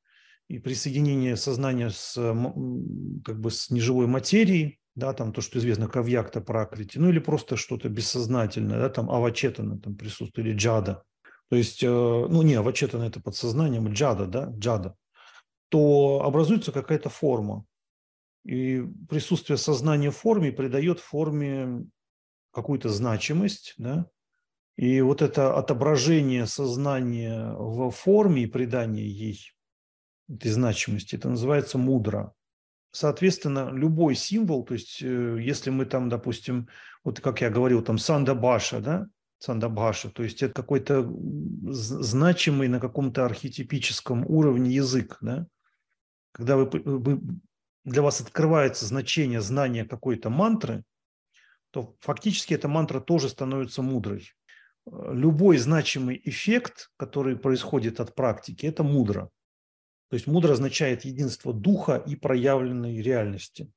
И при соединении сознания с, как бы, с неживой материей, да, там то, что известно как авьякта пракрити, ну или просто что-то бессознательное, да, там авачетана там присутствует, или джада. То есть, ну не, авачетана это подсознание, джада, да, джада, то образуется какая-то форма. И присутствие сознания в форме придает форме какую-то значимость, да, и вот это отображение сознания в форме и придание ей этой значимости, это называется мудра. Соответственно, любой символ, то есть если мы там, допустим, вот как я говорил, там сандхабаша, да, сандхабаша, то есть это какой-то значимый на каком-то архетипическом уровне язык, да, когда вы, для вас открывается значение знания какой-то мантры, то фактически эта мантра тоже становится мудрой. Любой значимый эффект, который происходит от практики, это мудра. То есть мудра означает единство духа и проявленной реальности.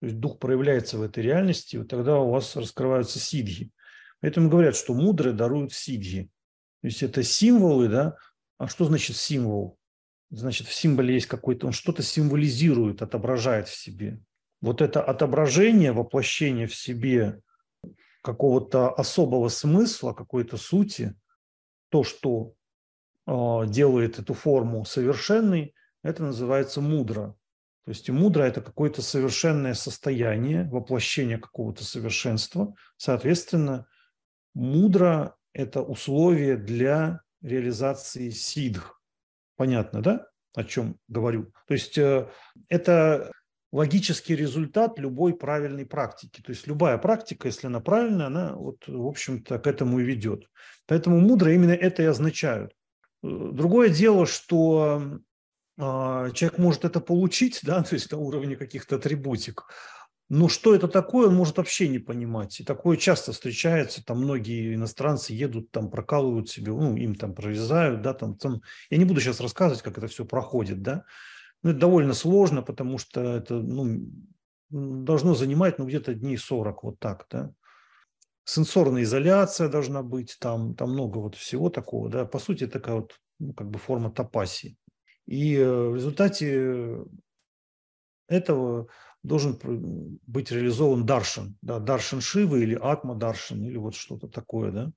То есть дух проявляется в этой реальности, и тогда у вас раскрываются сидхи. Поэтому говорят, что мудры даруют сидхи. То есть это символы, да? А что значит символ? Значит, в символе есть какой-то, он что-то символизирует, отображает в себе. Вот это отображение, воплощение в себе какого-то особого смысла, какой-то сути, то, что делает эту форму совершенной, это называется мудра. То есть мудра – это какое-то совершенное состояние, воплощение какого-то совершенства. Соответственно, мудра – это условие для реализации сидх. Понятно, да, о чем говорю? То есть это логический результат любой правильной практики. То есть любая практика, если она правильная, она, вот, в общем-то, к этому и ведет. Поэтому мудра именно это и означает. Другое дело, что человек может это получить, да, то есть на уровне каких-то атрибутик, но что это такое, он может вообще не понимать. И такое часто встречается, там многие иностранцы едут, там прокалывают себе, ну, им там прорезают, да, там. Я не буду сейчас рассказывать, как это все проходит, да. Но это довольно сложно, потому что это, ну, должно занимать, ну, где-то дней 40, вот так, да. Сенсорная изоляция должна быть, там много вот всего такого, да, по сути, такая вот, ну, как бы форма тапаси. И в результате этого должен быть реализован даршан, да, даршан Шивы или атма даршан, или вот что-то такое, да.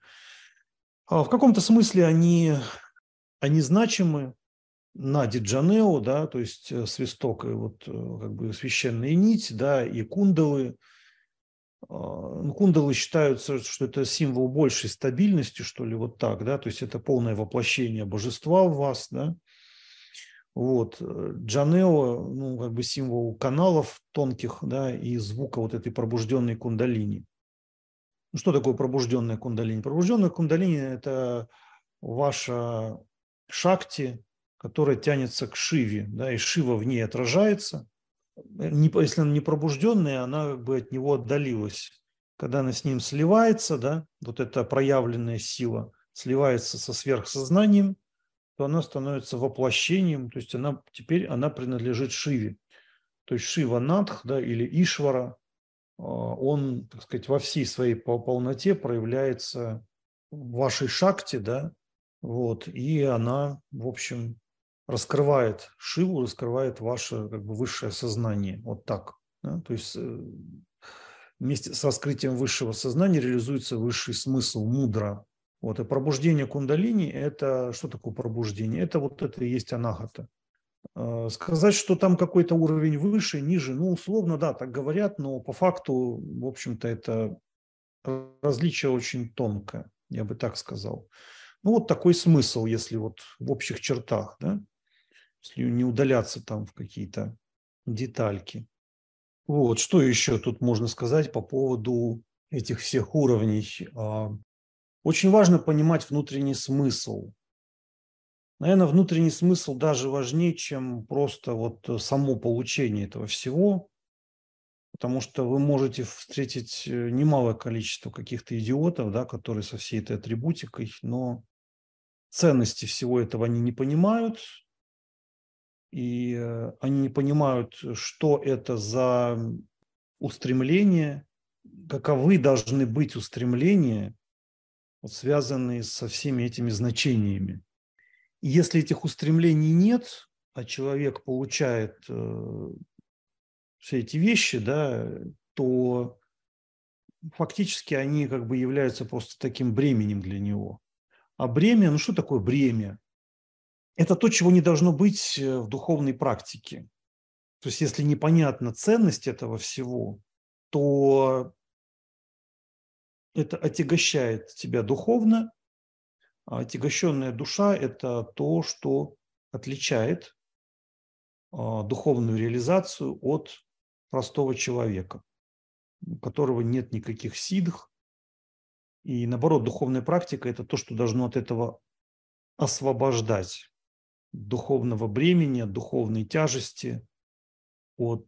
А в каком-то смысле они значимы на диджанео, да, то есть свисток и вот как бы священная нить, да, и кундалы. Кундалы считаются, что это символ большей стабильности, что ли, вот так, да, то есть это полное воплощение божества в вас, да, вот, джанео, ну, как бы символ каналов тонких, да, и звука вот этой пробужденной кундалини. Ну, что такое пробужденная кундалини? Пробужденная кундалини – это ваша шакти, которая тянется к Шиве, да, и Шива в ней отражается. Если она не пробужденная, она как бы от него отдалилась. Когда она с ним сливается, да, вот эта проявленная сила сливается со сверхсознанием, то она становится воплощением, то есть теперь она принадлежит Шиве. То есть Шива Натх, да, или Ишвара, он, так сказать, во всей своей полноте проявляется в вашей шакте, да, вот, и она, в общем, раскрывает Шиву, раскрывает ваше как бы высшее сознание, вот так. Да? То есть вместе с раскрытием высшего сознания реализуется высший смысл, мудра. Вот, и пробуждение кундалини – это что такое пробуждение? Это вот это и есть анахата. Сказать, что там какой-то уровень выше, ниже, ну, условно, да, так говорят, но по факту, в общем-то, это различие очень тонкое, я бы так сказал. Ну, вот такой смысл, если вот в общих чертах, да, если не удаляться там в какие-то детальки. Вот, что еще тут можно сказать по поводу этих всех уровней? Очень важно понимать внутренний смысл. Наверное, внутренний смысл даже важнее, чем просто вот само получение этого всего. Потому что вы можете встретить немалое количество каких-то идиотов, да, которые со всей этой атрибутикой, но ценности всего этого они не понимают. И они не понимают, что это за устремления, каковы должны быть устремления, вот, связанные со всеми этими значениями. И если этих устремлений нет, а человек получает все эти вещи, да, то фактически они как бы являются просто таким бременем для него. А бремя, ну что такое бремя? Это то, чего не должно быть в духовной практике. То есть, если непонятна ценность этого всего, то это отягощает тебя духовно. А отягощенная душа – это то, что отличает духовную реализацию от простого человека, у которого нет никаких сидх. И наоборот, духовная практика – это то, что должно от этого освобождать. Духовного бремени, от духовной тяжести, от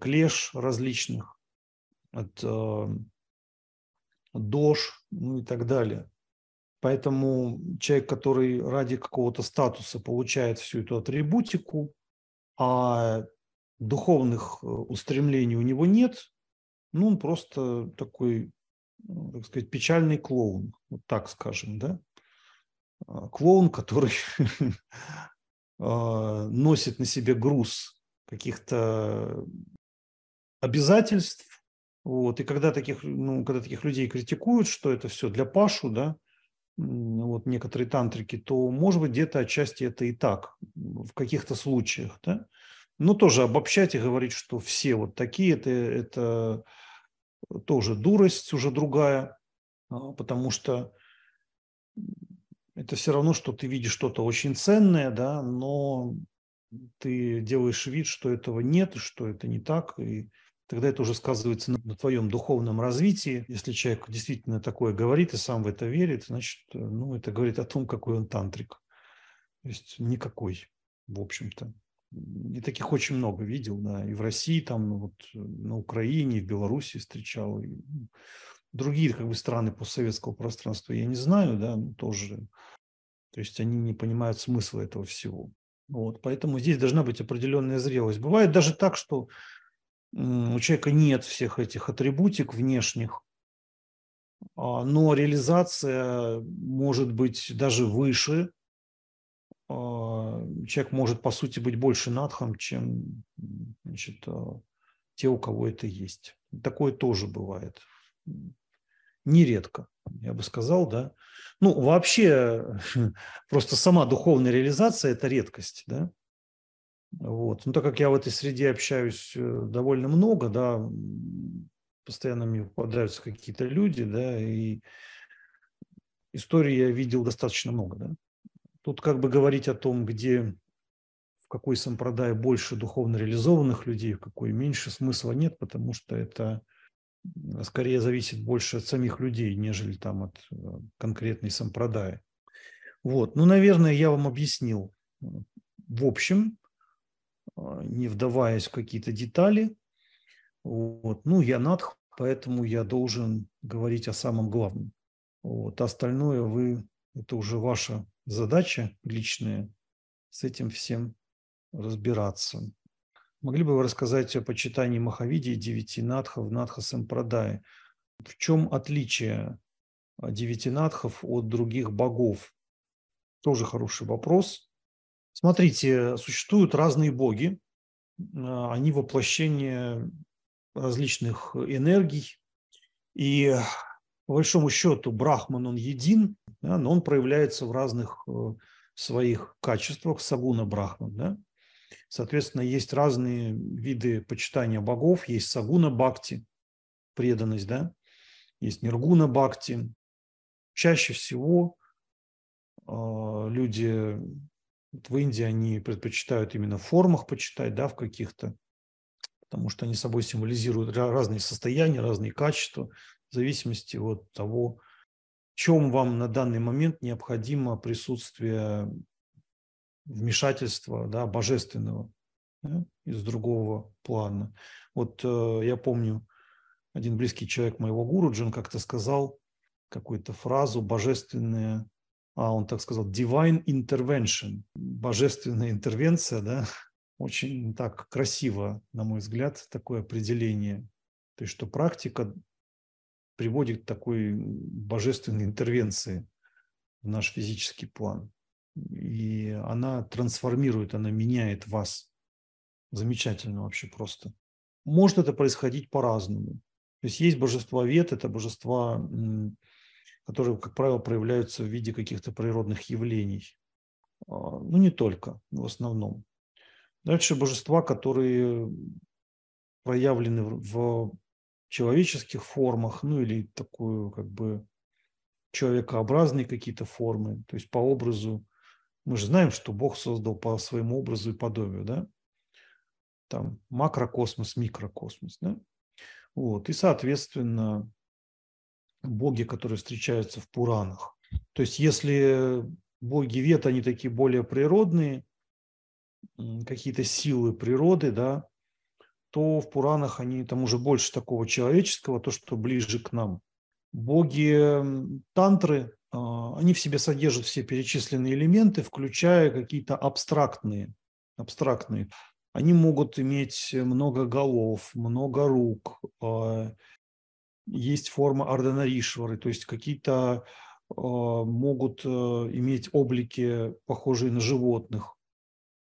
клеш различных, от дош, ну и так далее. Поэтому человек, который ради какого-то статуса получает всю эту атрибутику, а духовных устремлений у него нет, ну он просто такой, так сказать, печальный клоун, вот так скажем, да? Клоун, который носит на себе груз каких-то обязательств. Вот. И когда таких, ну, когда таких людей критикуют, что это все для Пашу, да, вот некоторые тантрики, то, может быть, где-то отчасти это и так, в каких-то случаях. Да? Но тоже обобщать и говорить, что все вот такие, это тоже дурость уже другая, потому что это все равно, что ты видишь что-то очень ценное, да, но ты делаешь вид, что этого нет, что это не так, и тогда это уже сказывается на твоем духовном развитии. Если человек действительно такое говорит и сам в это верит, значит, ну, это говорит о том, какой он тантрик. То есть никакой, в общем-то. И таких очень много видел, да, и в России, там, вот, на Украине, и в Беларуси встречал, и другие как бы страны постсоветского пространства я не знаю, да, но тоже, то есть они не понимают смысла этого всего. Вот, поэтому здесь должна быть определенная зрелость. Бывает даже так, что у человека нет всех этих атрибутик внешних, но реализация может быть даже выше. Человек может, по сути, быть больше надхом, чем, значит, те, у кого это есть. Такое тоже бывает. Нередко, я бы сказал, да. Ну, вообще, просто сама духовная реализация – это редкость, да. Вот. Ну, так как я в этой среде общаюсь довольно много, да, постоянно мне попадаются какие-то люди, да, и истории я видел достаточно много, да. Тут как бы говорить о том, где, в какой сампрадае больше духовно реализованных людей, в какой меньше, смысла нет, потому что это скорее зависит больше от самих людей, нежели там от конкретной сампрадаи. Вот. Ну, наверное, я вам объяснил в общем, не вдаваясь в какие-то детали. Вот. Ну, я надх, поэтому я должен говорить о самом главном. Вот. А остальное вы, это уже ваша задача личная, с этим всем разбираться. Могли бы вы рассказать о почитании Махавидьи 9 надхов в Натха-сампрадае? В чем отличие 9 надхов от других богов? Тоже хороший вопрос. Смотрите, существуют разные боги. Они воплощение различных энергий. И по большому счету Брахман, он един, да, но он проявляется в разных своих качествах, сагуна Брахман, да? Соответственно, есть разные виды почитания богов. Есть сагуна-бхакти, преданность, да? Есть ниргуна-бхакти. Чаще всего люди в Индии, они предпочитают именно в формах почитать, да, в каких-то, потому что они собой символизируют разные состояния, разные качества, в зависимости от того, в чем вам на данный момент необходимо присутствие вмешательства, да, божественного. да, из другого плана. Вот я помню, один близкий человек моего гуруджи, он как-то сказал какую-то фразу божественную, а он так сказал, divine intervention, божественная интервенция, да, очень так красиво, на мой взгляд, такое определение, то есть что практика приводит к такой божественной интервенции в наш физический план, и она трансформирует, она меняет вас, замечательно вообще просто. Может это происходить по-разному. То есть есть божествовед, это божества, которые, как правило, проявляются в виде каких-то природных явлений. Ну, не только, но в основном. Дальше божества, которые проявлены в человеческих формах, ну, или такую, как бы, человекообразные какие-то формы, то есть по образу. Мы же знаем, что Бог создал по своему образу и подобию, да? Там макрокосмос, микрокосмос, да? Вот. И, соответственно, боги, которые встречаются в Пуранах. То есть, если боги Вет, они такие более природные, какие-то силы природы, да, то в Пуранах они там уже больше такого человеческого, то, что ближе к нам. Боги тантры, они в себе содержат все перечисленные элементы, включая какие-то абстрактные. Они могут иметь много голов, много рук, есть форма ардонаришвары, то есть какие-то могут иметь облики, похожие на животных.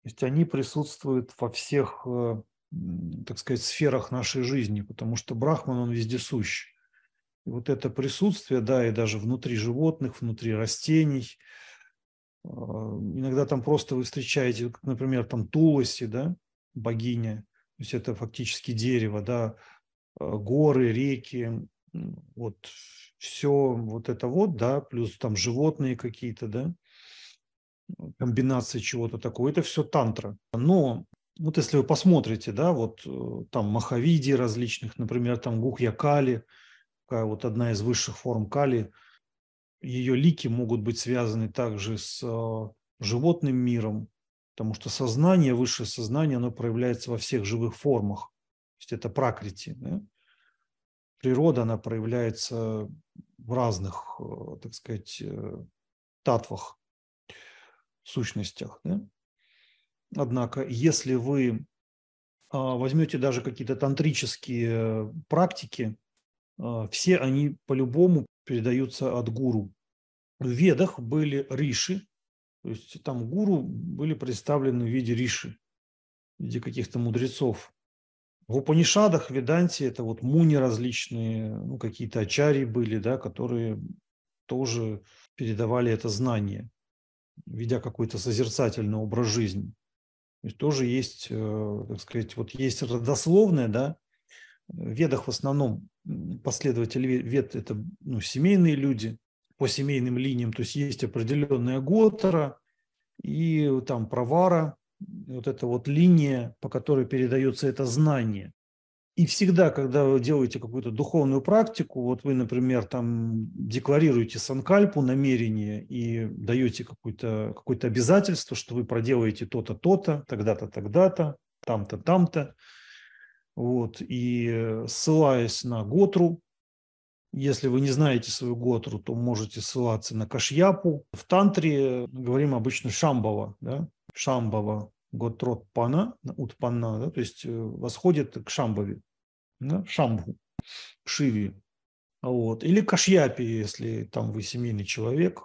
То есть они присутствуют во всех, так сказать, сферах нашей жизни, потому что Брахман, он вездесущ. И вот это присутствие, да, и даже внутри животных, внутри растений. Иногда там просто вы встречаете, например, там Туласи, да, богиня, то есть это фактически дерево, да, горы, реки, вот все вот это вот, да, плюс там животные какие-то, да, комбинации чего-то такого, это все тантра. Но вот если вы посмотрите, да, вот там Махавидьи различных, например, там Гухья Кали, такая вот одна из высших форм Кали, ее лики могут быть связаны также с животным миром, потому что сознание, высшее сознание, оно проявляется во всех живых формах. То есть это пракрити. Да? Природа, она проявляется в разных, так сказать, татвах, сущностях. Да? Однако, если вы возьмете даже какие-то тантрические практики, все они по-любому передаются от гуру. В Ведах были риши, то есть там гуру были представлены в виде риши, в виде каких-то мудрецов. В Упанишадах, в Веданте это вот муни различные, ну, какие-то ачарьи были, да, которые тоже передавали это знание, ведя какой-то созерцательный образ жизни. То есть тоже есть, так сказать, вот есть родословное, да, в Ведах в основном последователи Вед – это, ну, семейные люди по семейным линиям, то есть есть определенная Готра и там Правара, вот эта вот линия, по которой передается это знание. И всегда, когда вы делаете какую-то духовную практику, вот вы, например, там декларируете санкальпу, намерение, и даете какое-то обязательство, что вы проделаете то-то, то-то, тогда-то, тогда-то, там-то, там-то. Вот, и ссылаясь на Готру, если вы не знаете свою Готру, то можете ссылаться на Кашьяпу. В тантре говорим обычно Шамбава, да? Шамбава, Готротпана, Утпана, да? То есть восходит к Шамбаве, да? Шамбху, к Шиве. Вот. Или Кашьяпе, если там вы семейный человек.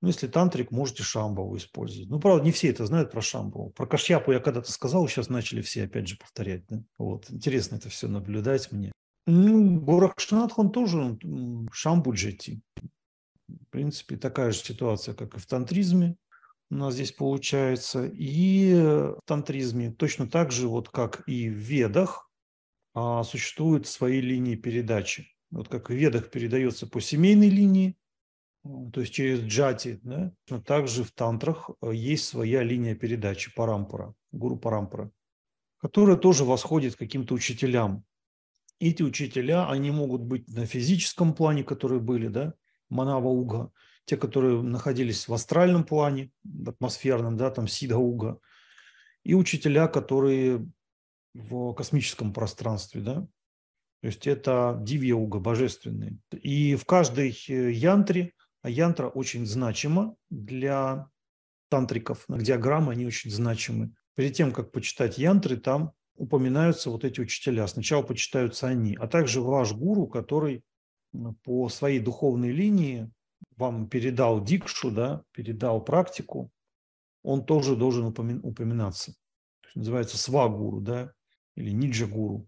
Ну, если тантрик, можете Шамбаву использовать. Ну, правда, не все это знают про Шамбаву. Про Кашьяпу я когда-то сказал, сейчас начали все опять же повторять. Да? Вот. Интересно это все наблюдать мне. Ну, Горакшанатх, он тоже Шамбуджети. В принципе, такая же ситуация, как и в тантризме у нас здесь получается. И в тантризме точно так же, вот как и в Ведах, существуют свои линии передачи. Вот как в Ведах передается по семейной линии, то есть через джати, да? Но также в тантрах есть своя линия передачи парампара, гуру парампара, которая тоже восходит к каким-то учителям. Эти учителя, они могут быть на физическом плане, которые были, да, манава-уга, те, которые находились в астральном плане, атмосферном, да, там сидха-уга, и учителя, которые в космическом пространстве, да? То есть это дивья-юга, божественные. И в каждой янтре, а янтра очень значима для тантриков, диаграммы, они очень значимы. Перед тем, как почитать янтры, там упоминаются вот эти учителя. Сначала почитаются они, а также ваш гуру, который по своей духовной линии вам передал дикшу, да, передал практику, он тоже должен упоминаться. То есть называется сва-гуру, да, или ниджа-гуру.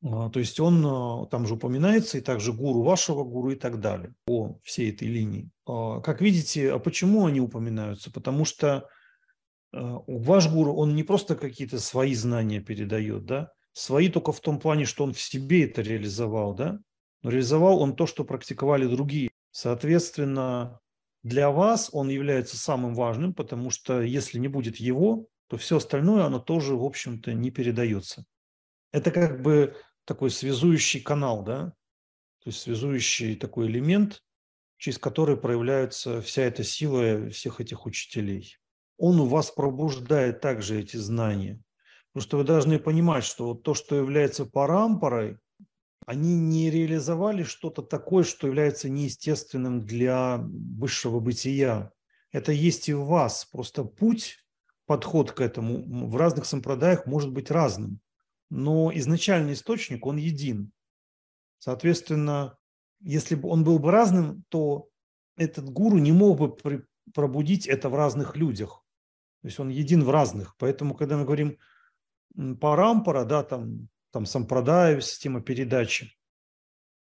То есть он там же упоминается, и также гуру вашего гуру и так далее по всей этой линии. Как видите, а почему они упоминаются? Потому что ваш гуру, он не просто какие-то свои знания передает, да, свои только в том плане, что он в себе это реализовал, да, но реализовал он то, что практиковали другие. Соответственно, для вас он является самым важным, потому что если не будет его, то все остальное, оно тоже, в общем-то, не передается. Это как бы такой связующий канал, да, то есть связующий такой элемент, через который проявляется вся эта сила всех этих учителей. Он у вас пробуждает также эти знания, потому что вы должны понимать, что вот то, что является парампарой, они не реализовали что-то такое, что является неестественным для высшего бытия. Это есть и у вас, просто путь, подход к этому в разных сампрадаях может быть разным. Но изначальный источник, он един. Соответственно, если бы он был бы разным, то этот гуру не мог бы пробудить это в разных людях. То есть он един в разных. Поэтому, когда мы говорим парампара, да, там сампрадая, система передачи,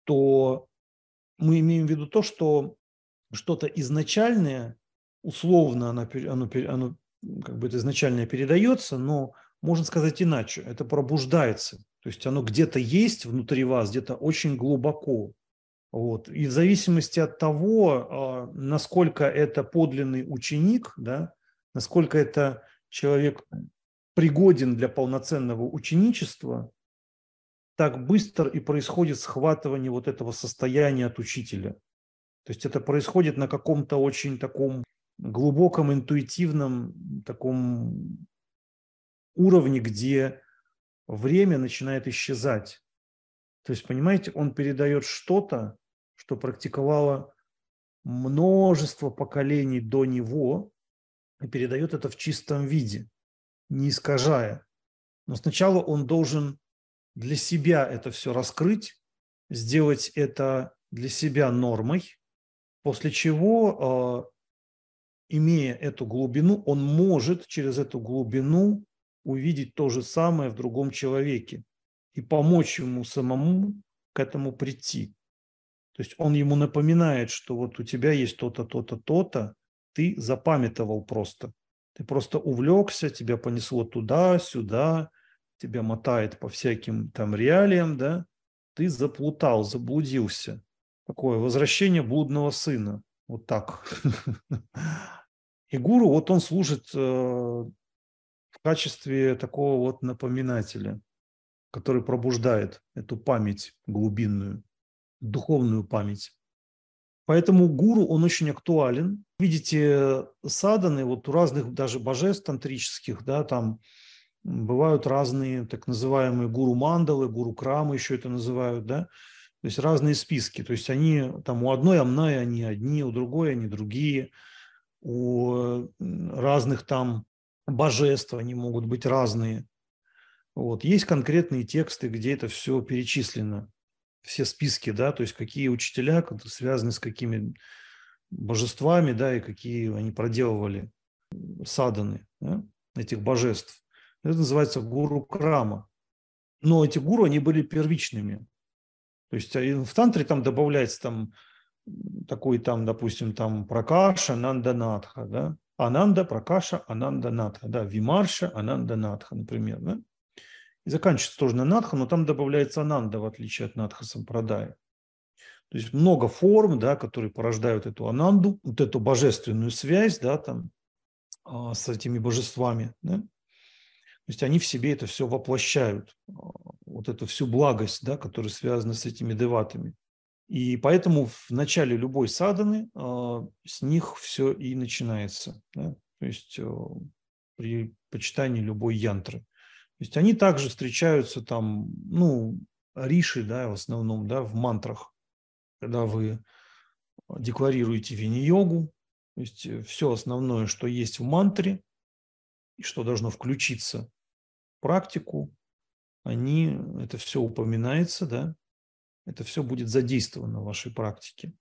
то мы имеем в виду то, что что-то изначальное, условно оно как бы это изначальное передается, но можно сказать иначе, это пробуждается. То есть оно где-то есть внутри вас, где-то очень глубоко. Вот. И в зависимости от того, насколько это подлинный ученик, да, насколько это человек пригоден для полноценного ученичества, так быстро и происходит схватывание вот этого состояния от учителя. То есть это происходит на каком-то очень таком глубоком, интуитивном таком уровне, где время начинает исчезать. То есть, понимаете, он передает что-то, что практиковало множество поколений до него, и передает это в чистом виде, не искажая. Но сначала он должен для себя это все раскрыть, сделать это для себя нормой, после чего, имея эту глубину, он может через эту глубину увидеть то же самое в другом человеке и помочь ему самому к этому прийти. То есть он ему напоминает, что вот у тебя есть то-то, то-то, то-то, ты запамятовал просто. Ты просто увлекся, тебя понесло туда-сюда, тебя мотает по всяким там реалиям, да? Ты заплутал, заблудился. Такое возвращение блудного сына. Вот так. И гуру, вот он служит в качестве такого вот напоминателя, который пробуждает эту память глубинную, духовную память. Поэтому гуру, он очень актуален. Видите, саданы вот у разных даже божеств тантрических, да, там бывают разные так называемые гуру-мандалы, гуру-крамы еще это называют, да, то есть разные списки. То есть они там у одной амнаи они одни, у другой они другие, у разных там божества, они могут быть разные. Вот. Есть конкретные тексты, где это все перечислено, все списки, да, то есть какие учителя связаны с какими божествами, да, и какие они проделывали саданы, да, этих божеств. Это называется гуру-крама. Но эти гуру, они были первичными. То есть в тантре там добавляется там такой там, допустим, там пракаша, нанда, натха, да. Ананда, Пракаша, Ананда, Натха, да, Вимарша, Ананда, Натха, например, да? И заканчивается тоже на Натха, но там добавляется Ананда, в отличие от Натха-сампрадая. То есть много форм, да, которые порождают эту Ананду, вот эту божественную связь, да, там, с этими божествами, да? То есть они в себе это все воплощают, вот эту всю благость, да, которая связана с этими деватами. И поэтому в начале любой садханы с них все и начинается. Да? То есть при почитании любой янтры. То есть они также встречаются там, ну, риши, да, в основном, да, в мантрах, когда вы декларируете вини-йогу, то есть все основное, что есть в мантре и что должно включиться в практику, они, это все упоминается, да, это все будет задействовано в вашей практике.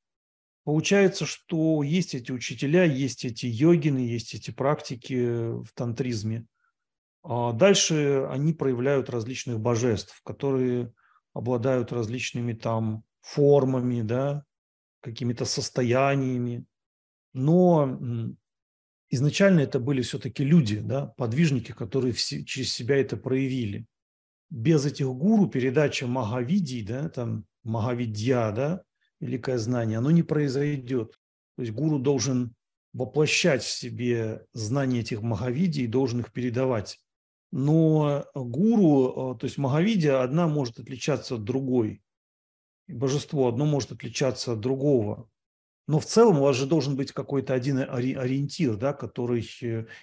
Получается, что есть эти учителя, есть эти йогины, есть эти практики в тантризме. А дальше они проявляют различных божеств, которые обладают различными там формами, да, какими-то состояниями. Но изначально это были все-таки люди, да, подвижники, которые через себя это проявили. Без этих гуру передача Махавидьи, да, там Махавидья, да, великое знание, оно не произойдет. То есть гуру должен воплощать в себе знания этих Махавидий и должен их передавать. Но гуру, то есть Махавидья, одна может отличаться от другой. И божество одно может отличаться от другого. Но в целом у вас же должен быть какой-то один ориентир, да, который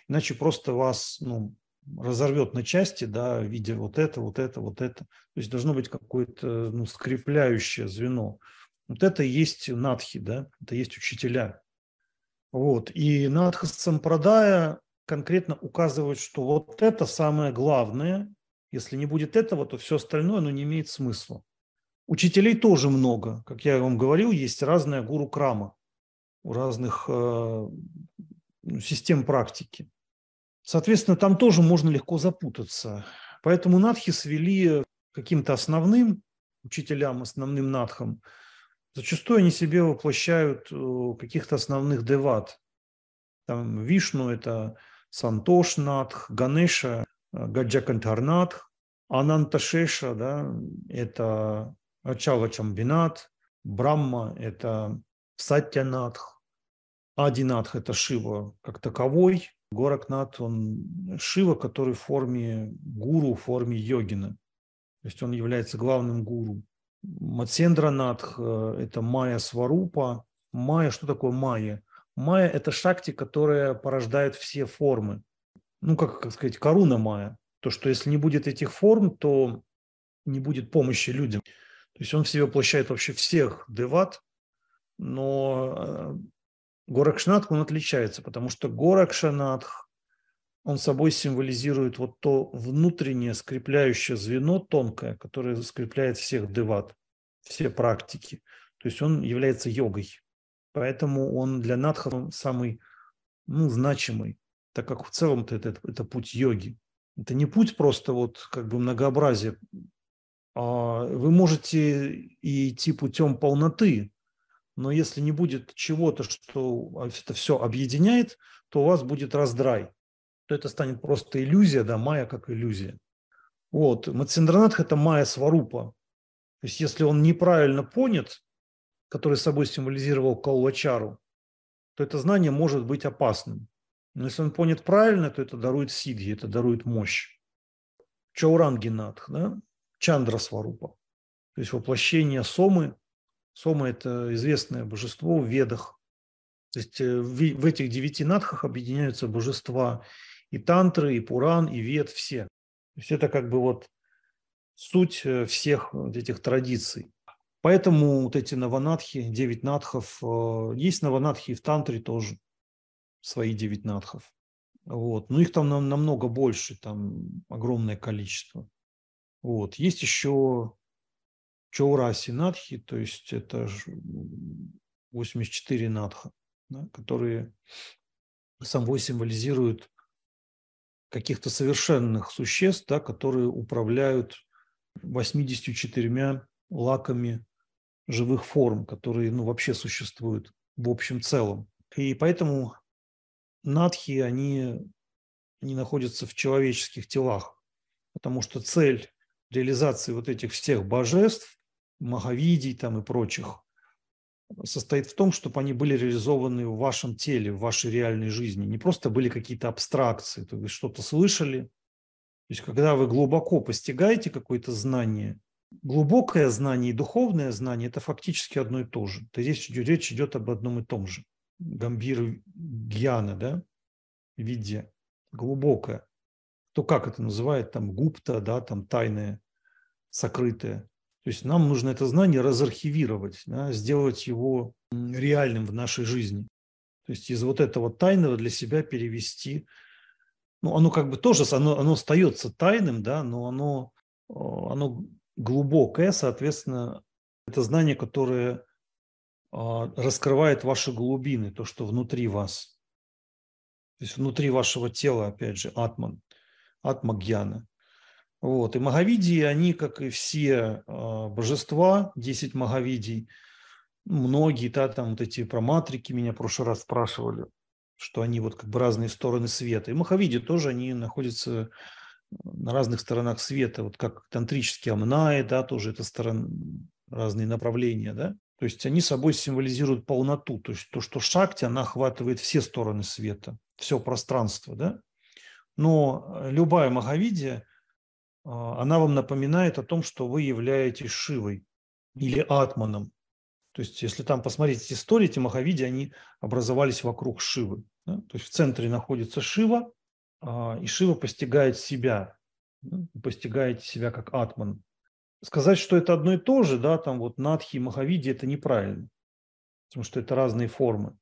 иначе просто вас, ну, разорвет на части, да, видя вот это, вот это, вот это. То есть должно быть какое-то, ну, скрепляющее звено. Вот это и есть надхи, да, это есть учителя. Вот. И Натха-сампрадая конкретно указывает, что вот это самое главное. Если не будет этого, то все остальное, оно не имеет смысла. Учителей тоже много. Как я вам говорил, есть разная гуру-крама у разных систем практики. Соответственно, там тоже можно легко запутаться. Поэтому надхи свели каким-то основным учителям, основным надхам. Зачастую они себе воплощают каких-то основных деват. Там Вишну – это Сантош-надх, Ганеша – Гаджакантхар-надх, Ананташеша, да, – это Ачала-чамбинат, Брахма – это Сатья-надх, Ади-надх – это Шива как таковой, Горакшанатх – он Шива, который в форме гуру, в форме йогина. То есть он является главным гуру. Матсендранатх – это Майя Сварупа. Майя, что такое Майя? Майя – это шакти, которая порождает все формы. Ну, как сказать, коруна Майя. То, что если не будет этих форм, то не будет помощи людям. То есть он в себе воплощает вообще всех деват, но Горакшанатх, он отличается, потому что Горакшанатх, он собой символизирует вот то внутреннее скрепляющее звено тонкое, которое скрепляет всех деват, все практики. То есть он является йогой. Поэтому он для надхов самый, ну, значимый, так как в целом-то это путь йоги. Это не путь просто вот как бы многообразия. Вы можете и идти путем полноты, но если не будет чего-то, что это все объединяет, то у вас будет раздрай. То это станет просто иллюзия, да, майя как иллюзия. Вот, Матсендранатх – это майя сварупа. То есть если он неправильно понят, который собой символизировал Калвачару, то это знание может быть опасным. Но если он понят правильно, то это дарует сидхи, это дарует мощь. Чаурангинатх, да, Чандра сварупа, то есть воплощение Сомы. Сома – это известное божество в Ведах. То есть в этих 9 надхах объединяются божества – и тантры, и Пуран, и Вед, все. То есть это как бы вот суть всех вот этих традиций. Поэтому вот эти наванадхи, 9 надхов, есть наванадхи и в тантре тоже, свои 9 надхов. Вот. Но их там намного больше, там огромное количество. Вот. Есть еще чаураси надхи, то есть это 84 надха, да, которые собой символизируют каких-то совершенных существ, да, которые управляют 84 лаками живых форм, которые, ну, вообще существуют в общем целом. И поэтому надхи, они находятся в человеческих телах, потому что цель реализации вот этих всех божеств, Махавидий там и прочих, состоит в том, чтобы они были реализованы в вашем теле, в вашей реальной жизни. Не просто были какие-то абстракции, то есть что-то слышали. То есть когда вы глубоко постигаете какое-то знание, глубокое знание и духовное знание – это фактически одно и то же. То есть речь идет об одном и том же. Гамбир гьяна, да, видя глубокое. кто как это называет, там гупта, да, там тайное, сокрытое. То есть нам нужно это знание разархивировать, да, сделать его реальным в нашей жизни. То есть из вот этого тайного для себя перевести. Ну, оно как бы тоже, оно остается тайным, да, но оно глубокое, соответственно, это знание, которое раскрывает ваши глубины, то, что внутри вас. То есть внутри вашего тела, опять же, атман, атма-гьяна. Вот. И Махавидьи, они, как и все божества, 10 Махавидий, многие, да, там вот эти про матрики меня в прошлый раз спрашивали, что они вот как бы разные стороны света. И Махавидьи тоже, они находятся на разных сторонах света, вот как тантрические амнаи, да, тоже это разные направления, да. То есть они собой символизируют полноту, то есть то, что шакти, она охватывает все стороны света, все пространство, да. Но любая Махавидья, она вам напоминает о том, что вы являетесь Шивой или Атманом. То есть если там посмотреть эти истории, эти Махавидьи, они образовались вокруг Шивы, да? То есть в центре находится Шива, и Шива постигает себя, да? Постигает себя как Атман. Сказать, что это одно и то же, да, там вот Натхи и Махавидьи, это неправильно, потому что это разные формы.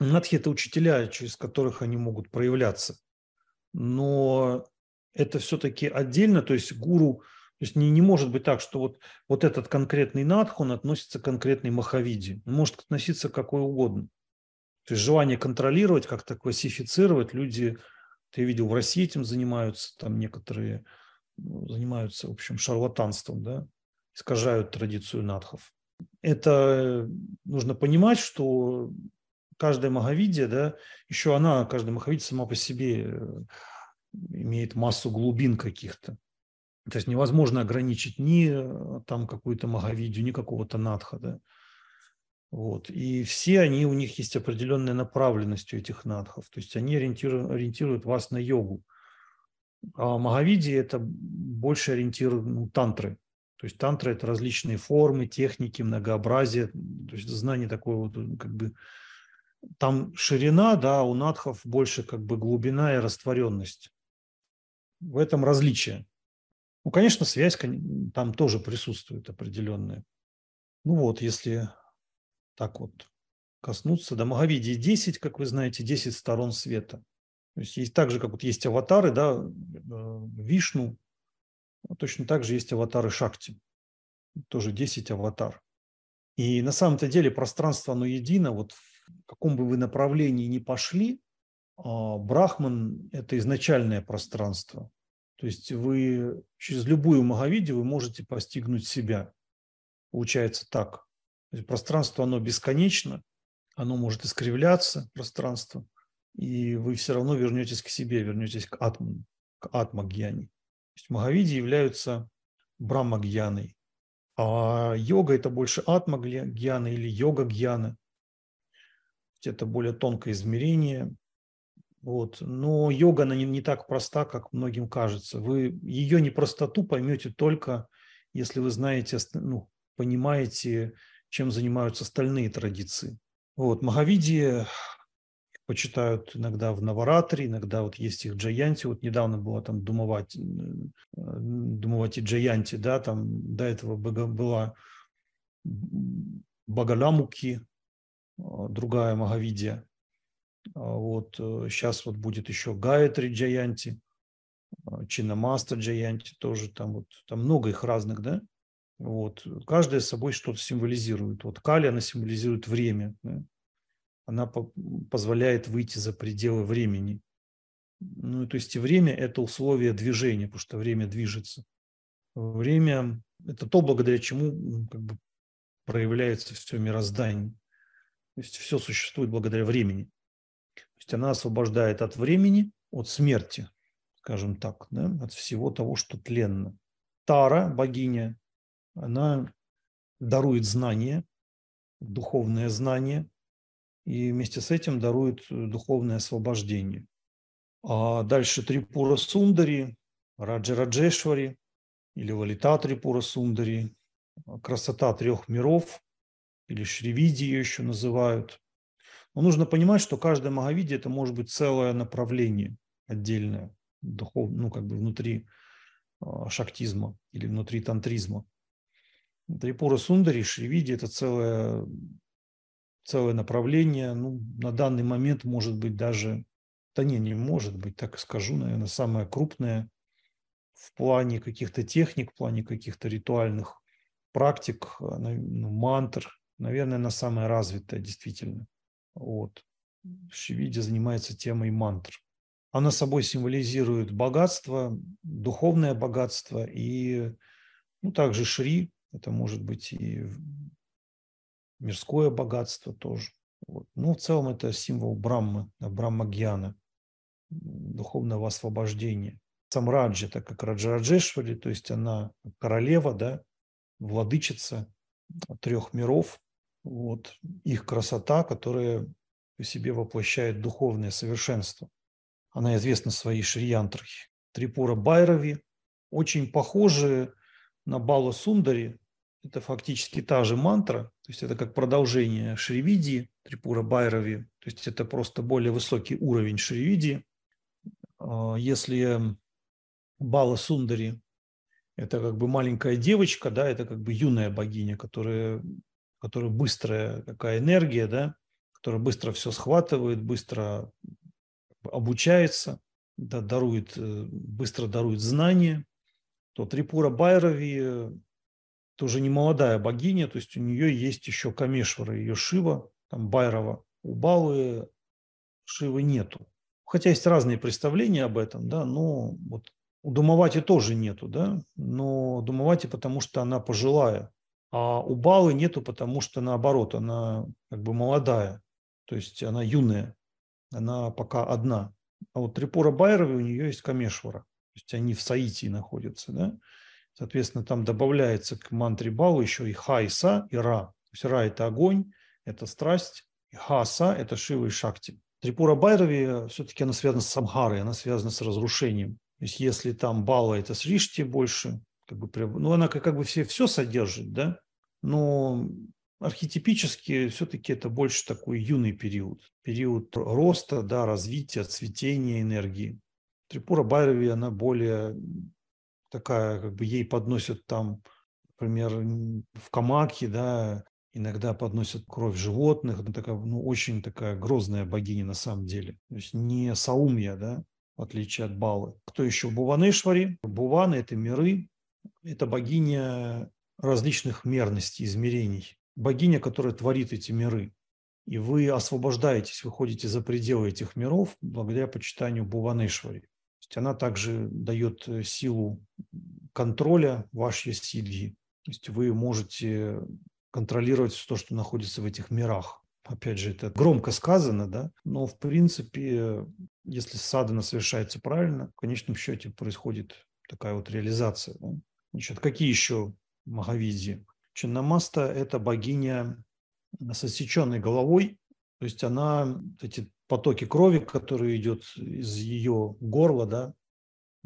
Натхи – это учителя, через которых они могут проявляться, но это все-таки отдельно, то есть гуру, то есть не может быть так, что вот этот конкретный Натх, он относится к конкретной Махавидьи, он может относиться к какой угодно. То есть желание контролировать, как-то классифицировать, люди, ты видел, в России этим занимаются, там некоторые занимаются, в общем, шарлатанством, да, искажают традицию надхов. Это нужно понимать, что каждая Махавидья, да, еще она, каждая Махавидья сама по себе имеет массу глубин каких-то. То есть невозможно ограничить ни там какую-то Махавидью, ни какого-то надха, да. Вот. И все они, у них есть определенная направленность у этих надхов, то есть они ориентируют вас на йогу. А Махавидья – это больше ориентир, ну, тантры. То есть тантра – это различные формы, техники, многообразие. То есть знание такое вот как бы… Там ширина, да, у надхов больше как бы глубина и растворенность. В этом различие. Ну, конечно, связь там тоже присутствует определенная. Ну вот, если так вот коснуться. Да, Махавидьи 10, как вы знаете, 10 сторон света. То есть так же, как вот есть аватары, да, Вишну, точно так же есть аватары Шакти, тоже 10 аватар. И на самом-то деле пространство, оно едино, вот в каком бы вы направлении ни пошли, Брахман – это изначальное пространство. То есть вы через любую Махавидью вы можете постигнуть себя. Получается так. То есть пространство, оно бесконечно, оно может искривляться, пространство. И вы все равно вернетесь к себе, вернетесь к атману, к атма-гьяне. То есть Махавидьи являются брахма-гьяной, а йога – это больше атма-гьяна или йога-гьяна. Это более тонкое измерение. Вот. Но йога, она не так проста, как многим кажется. Вы ее непростоту поймете только, если вы знаете, ну, понимаете, чем занимаются остальные традиции. Вот. Махавидьи почитают иногда в Наваратри, иногда вот есть их Джаянти. Вот недавно была там Думавати Джаянти, да, там до этого была Багаламукхи, другая Махавидья. Вот сейчас вот будет еще Гаятри Джаянти, Чиннамаста Джаянти тоже, там вот там много их разных, да. Вот каждая собой что-то символизирует. Вот Кали, она символизирует время, да? Она позволяет выйти за пределы времени. Ну, то есть и время – это условие движения, потому что время движется. Время – это то, благодаря чему как бы проявляется все мироздание. То есть все существует благодаря времени. То есть она освобождает от времени, от смерти, скажем так, да, от всего того, что тленно. Тара, богиня, она дарует знание, духовное знание, и вместе с этим дарует духовное освобождение. А дальше Трипура Сундари, Раджа-Раджешвари или Валита Трипура Сундари, красота трех миров или Шривидьи ее еще называют. Но нужно понимать, что каждая Махавидья – это может быть целое направление отдельное. духовно, ну, как бы внутри шактизма или внутри тантризма. Трипура Сундари, Шривидья – это целое направление. Ну, на данный момент, может быть, даже, да не может быть, так и скажу, наверное, самое крупное в плане каких-то техник, в плане каких-то ритуальных практик, мантр, наверное, она самая развитая действительно. Вот. Шривидья занимается темой мантр. Она собой символизирует богатство, духовное богатство и, ну, также Шри, это может быть и мирское богатство тоже. Вот. Но в целом это символ Брахмы, Брахма-гьяна, духовного освобождения. Сам Раджа, так как Раджа-Раджешвари, то есть она королева, да, владычица трех миров, вот, их красота, которая в себе воплощает духовное совершенство. Она известна своей шри-янтрой. Трипура Байрови очень похожи на Бала Сундари. Это фактически та же мантра, то есть это как продолжение Шривидьи, Трипура Байрови, то есть это просто более высокий уровень Шривидьи. Если Бала Сундари – это как бы маленькая девочка, да, это как бы юная богиня, которая быстрая такая энергия, да, которая быстро все схватывает, быстро обучается, да, быстро дарует знания, то Трипура Байрови тоже не молодая богиня, то есть у нее есть еще Камешвара, ее Шива, там Байрова. У Балы Шивы нету. Хотя есть разные представления об этом, да, но вот у Думавати тоже нету, да, но Думавати, потому что она пожилая, а у Балы нету, потому что наоборот, она как бы молодая, то есть она юная. Она пока одна. А вот Трипура Байрови, у нее есть Камешвара. То есть они в Саитии находятся. Да? Соответственно, там добавляется к мантре Балы еще и Ха, и Са, и Ра. То есть Ра – это огонь, это страсть. И Ха, Са – это Шива и Шакти. Трипура Байрови все-таки она связана с Самхарой, она связана с разрушением. То есть если там Бала – это Сришти больше, как бы, ну, она как бы все содержит, да? Но архетипически все-таки это больше такой юный период. Период роста, да, развития, цветения энергии. Трипура Байрови, она более такая, как бы ей подносят там, например, в Камаке, да, иногда подносят кровь животных. Она такая, ну, очень такая грозная богиня на самом деле. То есть не Саумья, да, в отличие от Балы. Кто еще? Буванешвари. Буваны – это миры. Это богиня различных мерностей, измерений. Богиня, которая творит эти миры. И вы освобождаетесь, выходите за пределы этих миров благодаря почитанию Буванешвари. То есть она также дает силу контроля вашей сидхи. То есть вы можете контролировать все то, что находится в этих мирах. Опять же, это громко сказано, да? Но в принципе, если садхана совершается правильно, в конечном счете происходит такая вот реализация. Значит, какие еще Махавидьи? Чиннамаста – это богиня с отсеченной головой, то есть она, эти потоки крови, которые идут из ее горла, да,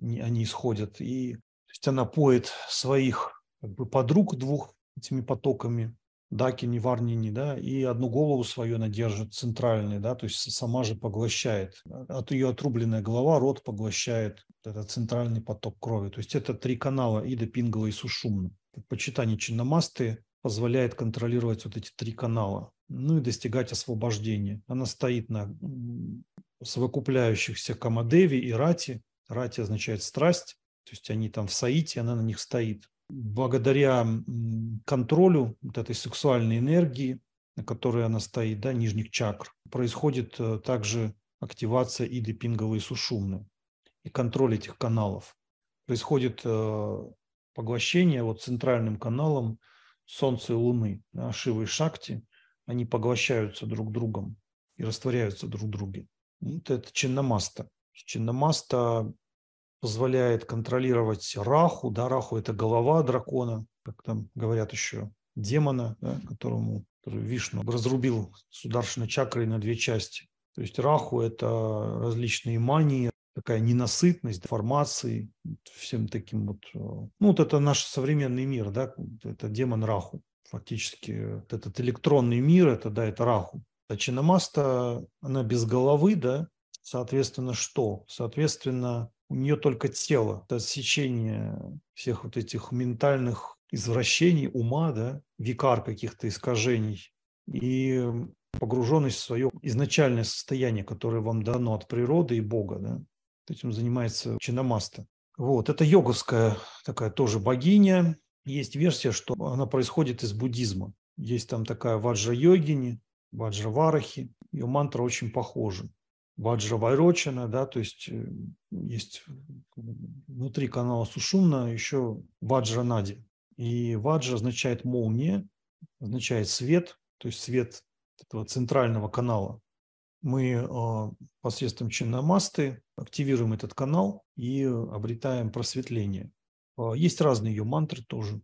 они исходят, и то есть она поет своих, как бы, подруг двух этими потоками, дакини, варнини, да, и одну голову свою она держит центральной, да, то есть сама же поглощает, от ее отрубленная голова рот поглощает этот центральный поток крови, то есть это три канала – Ида, Пингала и Сушумна. Почитание Чиннамасты позволяет контролировать вот эти три канала, ну и достигать освобождения. Она стоит на совокупляющихся Камадеви и Рати. Рати означает страсть, то есть они там в Саите, она на них стоит. Благодаря контролю вот этой сексуальной энергии, на которой она стоит, да, нижних чакр, происходит также активация Иды, Пингалы и Сушумны. И контроль этих каналов. Происходит поглощение вот центральным каналом Солнца и Луны, да, Шивы и Шакти, они поглощаются друг другом и растворяются друг в друге. Это Чиннамаста. Чиннамаста позволяет контролировать Раху, да, Раху – это голова дракона, как там говорят еще, демона, да, который Вишну разрубил сударшиной чакрой на две части. То есть Раху – это различные мании, такая ненасытность информации, всем таким вот. Ну, вот это наш современный мир, да, это демон Раху. Фактически вот этот электронный мир, это, да, это Раху. А Чиннамаста, она без головы, да, соответственно, что? Соответственно, у нее только тело, это сечение всех вот этих ментальных извращений ума, да, викар каких-то искажений и погруженность в свое изначальное состояние, которое вам дано от природы и Бога, да. Этим занимается Чиннамаста. Вот, это йоговская такая тоже богиня. Есть версия, что она происходит из буддизма. Есть там такая ваджра-йогини, ваджра-варахи. Ее мантра очень похожа. Ваджра-вайрочана, да, то есть есть внутри канала Сушумна еще ваджра-нади. И ваджра означает молния, означает свет, то есть свет этого центрального канала. Мы посредством Чиннамасты активируем этот канал и обретаем просветление. Есть разные ее мантры тоже.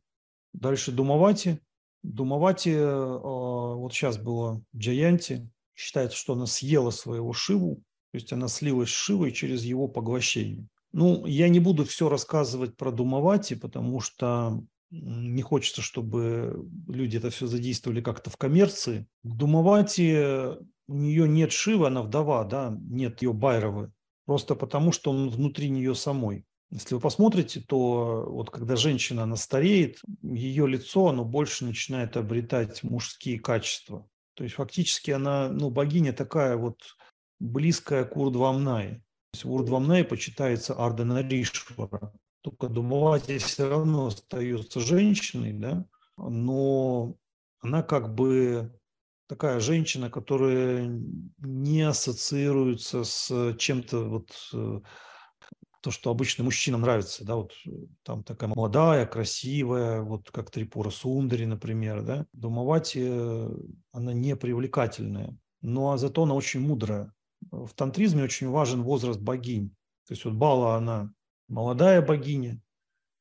Дальше Думавати. Думавати, вот сейчас было Джаянти, считается, что она съела своего Шиву, то есть она слилась с Шивой через его поглощение. Ну, я не буду все рассказывать про Думавати, потому что не хочется, чтобы люди это все задействовали как-то в коммерции. Думавати, у нее нет Шивы, она вдова, да, нет ее Байровы, просто потому что он внутри нее самой. Если вы посмотрите, то вот когда женщина, она стареет, ее лицо, оно больше начинает обретать мужские качества. То есть фактически она, ну, богиня такая вот близкая к Урдвамнае. То есть Урдвамнае почитается Ардханаришвара. Только Думавати все равно остается женщиной, да, но она как бы такая женщина, которая не ассоциируется с чем-то вот... То, что обычно мужчинам нравится, да, вот там такая молодая, красивая, вот как Трипура Сундари, например, да. Думавати, она не привлекательная, но зато она очень мудрая. В тантризме очень важен возраст богинь. То есть вот Бала, она молодая богиня,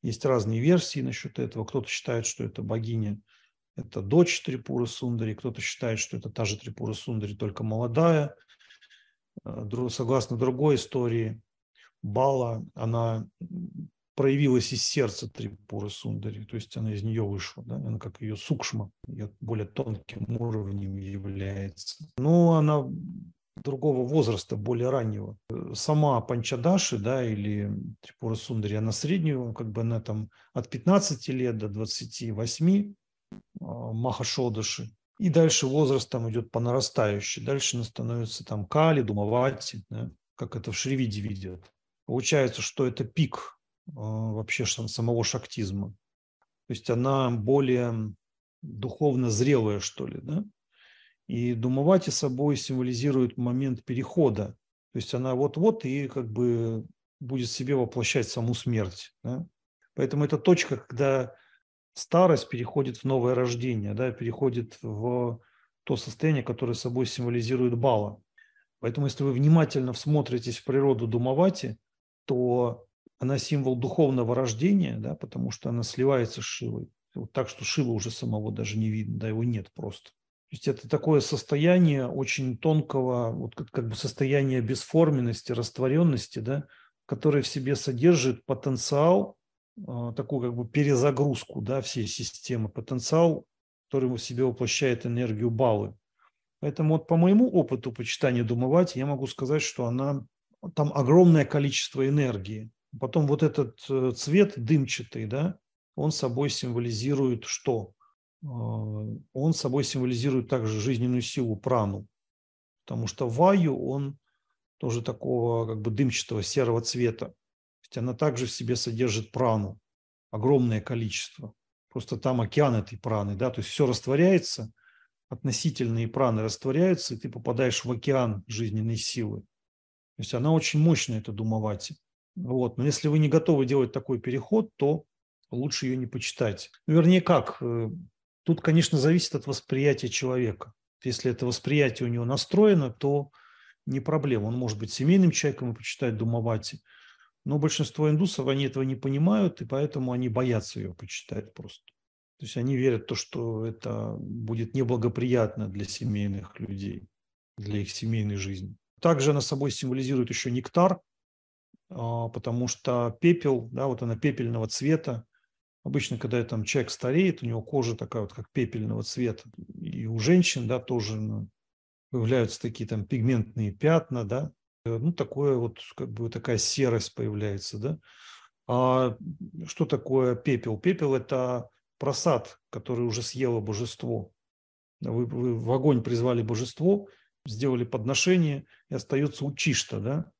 есть разные версии насчет этого. Кто-то считает, что это богиня, это дочь Трипура Сундари, кто-то считает, что это та же Трипура Сундари, только молодая. Согласно другой истории, Бала, она проявилась из сердца Трипуры Сундари, то есть она из нее вышла, да? Она как ее сукшма, ее более тонким уровнем является. Но она другого возраста, более раннего. Сама Панчадаши, да, или Трипура Сундари, она среднего, как бы она там от 15 лет до 28 Махашодаши. И дальше возраст там идет по нарастающей. Дальше она становится там Кали, Думавати, да? Как это в Шривидье видят. Получается, что это пик вообще самого шактизма. То есть она более духовно зрелая, что ли, да? И Думавати собой символизирует момент перехода. То есть она вот-вот и как бы будет себе воплощать саму смерть, да? Поэтому это точка, когда старость переходит в новое рождение, да? Переходит в то состояние, которое собой символизирует Бала. Поэтому если вы внимательно всмотритесь в природу Думавати, то она символ духовного рождения, да, потому что она сливается с Шивой. Вот так, что Шива уже самого даже не видно, да, его нет просто. То есть это такое состояние очень тонкого, вот как бы состояние бесформенности, растворенности, да, которое в себе содержит потенциал, такую как бы перезагрузку, да, всей системы, потенциал, который в себе воплощает энергию Балы. Поэтому вот по моему опыту по читанию Думавати я могу сказать, что она... Там огромное количество энергии. Потом вот этот цвет дымчатый, да, он собой символизирует что? Он собой символизирует также жизненную силу, прану. Потому что ваю, он тоже такого как бы дымчатого серого цвета. То есть она также в себе содержит прану. Огромное количество. Просто там океан этой праны, да, то есть все растворяется, относительные праны растворяются, и ты попадаешь в океан жизненной силы. То есть она очень мощная, эта Думавати. Вот. Но если вы не готовы делать такой переход, то лучше ее не почитать. Ну, вернее, как? Тут, конечно, зависит от восприятия человека. Если это восприятие у него настроено, то не проблема. Он может быть семейным человеком и почитать Думавати. Но большинство индусов, они этого не понимают, и поэтому они боятся ее почитать просто. То есть они верят в то, что это будет неблагоприятно для семейных людей, для их семейной жизни. Также она собой символизирует еще нектар, потому что пепел, да, вот она пепельного цвета. Обычно, когда там человек стареет, у него кожа такая вот как пепельного цвета. И у женщин, да, тоже появляются такие там пигментные пятна, да, ну, такое вот, как бы такая серость появляется, да. А что такое пепел? Пепел – это просад, который уже съело божество. Вы в огонь призвали божество, сделали подношение, и остается учишта, да.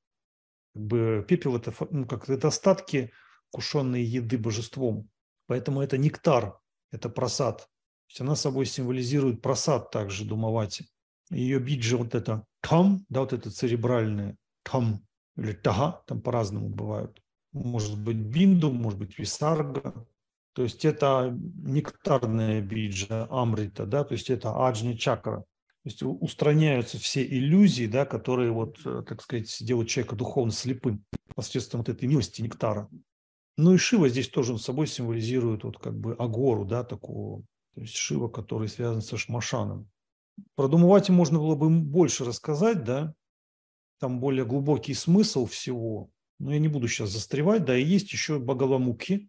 Как бы пепел – это, ну, как это остатки кушенной еды божеством. Поэтому это нектар, это просад. То есть она собой символизирует просад также, Думавати. Ее биджа вот это там, да, вот это церебральное там или тага, там по-разному бывают. Может быть бинду, может быть висарга. То есть это нектарная биджа, амрита, да, то есть это аджни чакра. То есть устраняются все иллюзии, да, которые вот, так сказать, делают человека духовно слепым посредством вот этой милости нектара. Ну и Шива здесь тоже он собой символизирует вот как бы агору, да, такого, то есть Шива, который связан со Шмашаном. Про Думавати можно было бы больше рассказать, да, там более глубокий смысл всего, но я не буду сейчас застревать, да, и есть еще Багаламукхи,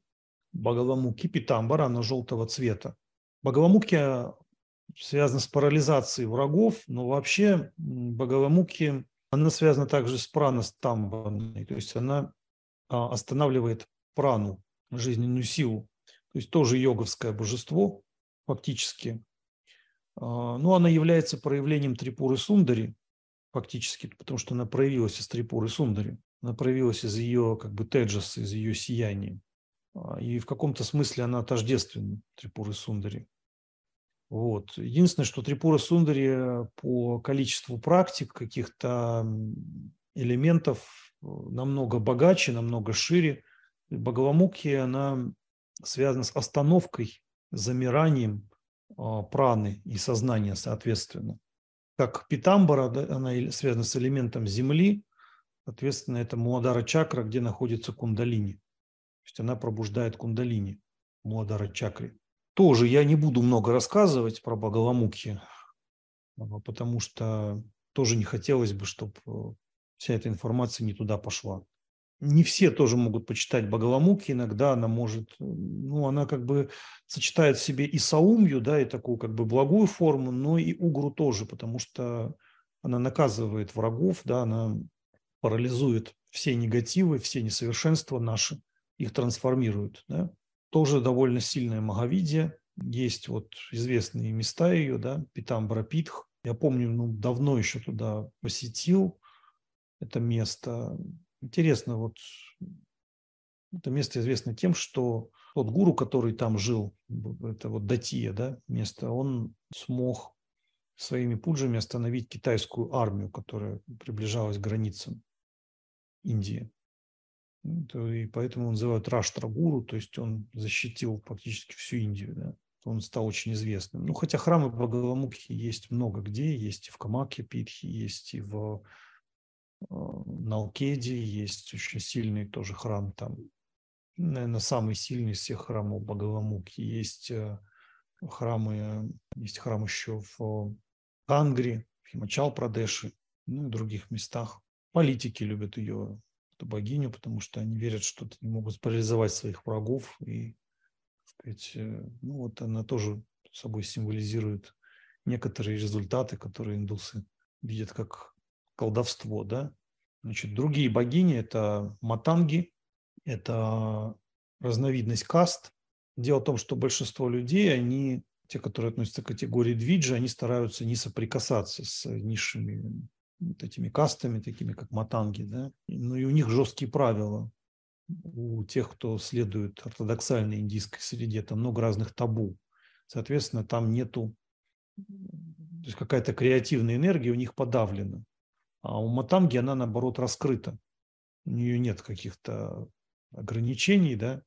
Багаламукхи Питамбара, она желтого цвета. Багаламукхи связана с парализацией врагов, но вообще Багаламукхи, она связана также с пранастамбаной, то есть она останавливает прану, жизненную силу, то есть тоже йоговское божество фактически. Ну, она является проявлением Трипуры Сундари, фактически, потому что она проявилась из Трипуры Сундари, она проявилась из ее как бы теджаса, из ее сияния. И в каком-то смысле она тождественна Трипуры Сундари. Вот. Единственное, что Трипура Сундари по количеству практик, каких-то элементов намного богаче, намного шире. Багаламукхи, она связана с остановкой, замиранием праны и сознания, соответственно. Как Питамбара, да, она связана с элементом земли, соответственно, это Муладхара-чакра, где находится Кундалини. То есть она пробуждает Кундалини в Муладхара-чакре. Тоже я не буду много рассказывать про Багаламукхи, потому что тоже не хотелось бы, чтобы вся эта информация не туда пошла. Не все тоже могут почитать Багаламукхи, иногда она может, ну, она как бы сочетает в себе и саумью, да, и такую как бы благую форму, но и угру тоже, потому что она наказывает врагов, да, она парализует все негативы, все несовершенства наши, их трансформирует, да. Тоже довольно сильная Махавидья, есть вот известные места ее, да, Питамбара Питх. Я помню, ну, давно еще туда посетил это место. Интересно, вот это место известно тем, что тот гуру, который там жил, это вот Датия, да, место, он смог своими пуджами остановить китайскую армию, которая приближалась к границам Индии. И поэтому называют Раштра-гуру, то есть он защитил практически всю Индию, да. Он стал очень известным. Ну, хотя храмы Багаламукхи есть много где, есть и в Камакья-питхе, есть и в Налкеде, есть очень сильный тоже храм там, наверное, самый сильный из всех храмов Багаламукхи. Есть храм еще в Кангри, в Химачал-Прадеше, ну и других местах. Политики любят ее, эту богиню, потому что они верят, что они могут парализовать своих врагов. И, так сказать, ну вот она тоже собой символизирует некоторые результаты, которые индусы видят как колдовство, да. Значит, другие богини – это матанги, это разновидность каст. Дело в том, что большинство людей, они, те, которые относятся к категории двиджа, они стараются не соприкасаться с низшими вот этими кастами, такими как матанги, да. Ну и у них жесткие правила. У тех, кто следует ортодоксальной индийской среде, там много разных табу. Соответственно, там нету, то есть какая-то креативная энергия у них подавлена. А у матанги она, наоборот, раскрыта. У нее нет каких-то ограничений, да.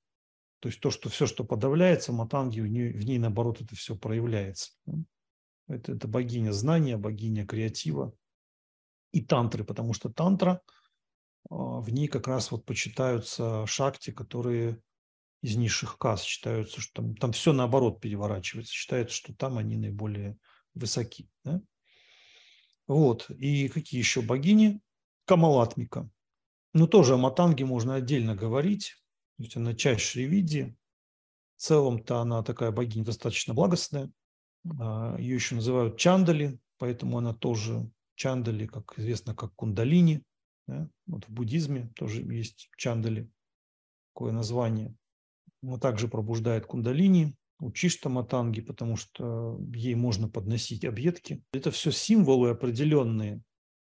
То есть все, что подавляется, матанги, в ней, наоборот, это все проявляется. Это богиня знания, богиня креатива и тантры, потому что тантра, в ней как раз вот почитаются шакти, которые из низших каст считаются, что там все наоборот переворачивается, считается, что там они наиболее высоки, да? Вот. И какие еще богини? Камалатмика. Но тоже о матанге можно отдельно говорить. То есть она часть Шривидьи. В целом-то она такая богиня достаточно благостная. Ее еще называют Чандали, поэтому она тоже Чандали, как известно, как Кундалини. Да? Вот в буддизме тоже есть чандали, такое название. Он также пробуждает кундалини, учишта матанги, потому что ей можно подносить объедки. Это все символы определенные.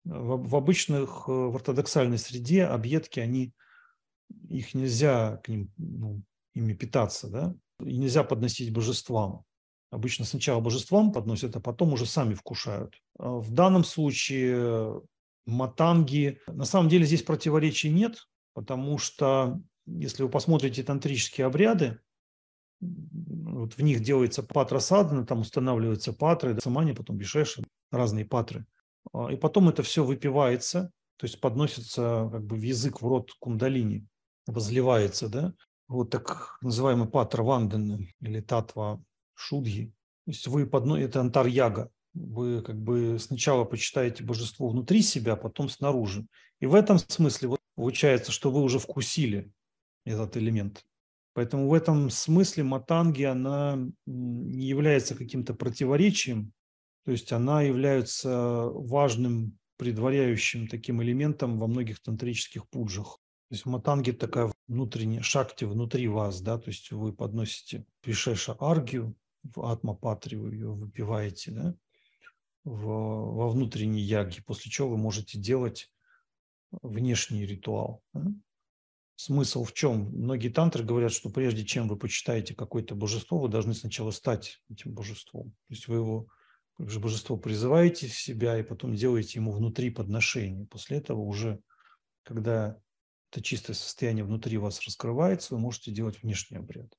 В обычных, в ортодоксальной среде объедки, они, их нельзя к ним, ими питаться, да? И нельзя подносить божествам. Обычно сначала божествам подносят, а потом уже сами вкушают. В данном случае матанги, на самом деле здесь противоречий нет, потому что если вы посмотрите тантрические обряды, вот в них делается патра-садхана, там устанавливаются патры, самани, потом вишеша, разные патры. И потом это все выпивается, то есть подносится как бы в язык, в рот кундалини, возливается, да, вот так называемый патра ванданы или татва шудхи. То есть вы подносите, это антарьяга, вы как бы сначала почитаете божество внутри себя, потом снаружи. И в этом смысле вот получается, что вы уже вкусили этот элемент. Поэтому в этом смысле матанги, она не является каким-то противоречием, то есть она является важным предваряющим таким элементом во многих тантрических пуджах. То есть матанги такая внутренняя шакти внутри вас, да, то есть вы подносите вишеша аргию, в атма-патри вы ее выпиваете, да, во внутренней яги, после чего вы можете делать внешний ритуал. Да. Смысл в чем? Многие тантры говорят, что прежде чем вы почитаете какое-то божество, вы должны сначала стать этим божеством. То есть вы его, как же божество, призываете в себя и потом делаете ему внутри подношение. После этого уже, когда это чистое состояние внутри вас раскрывается, вы можете делать внешний обряд.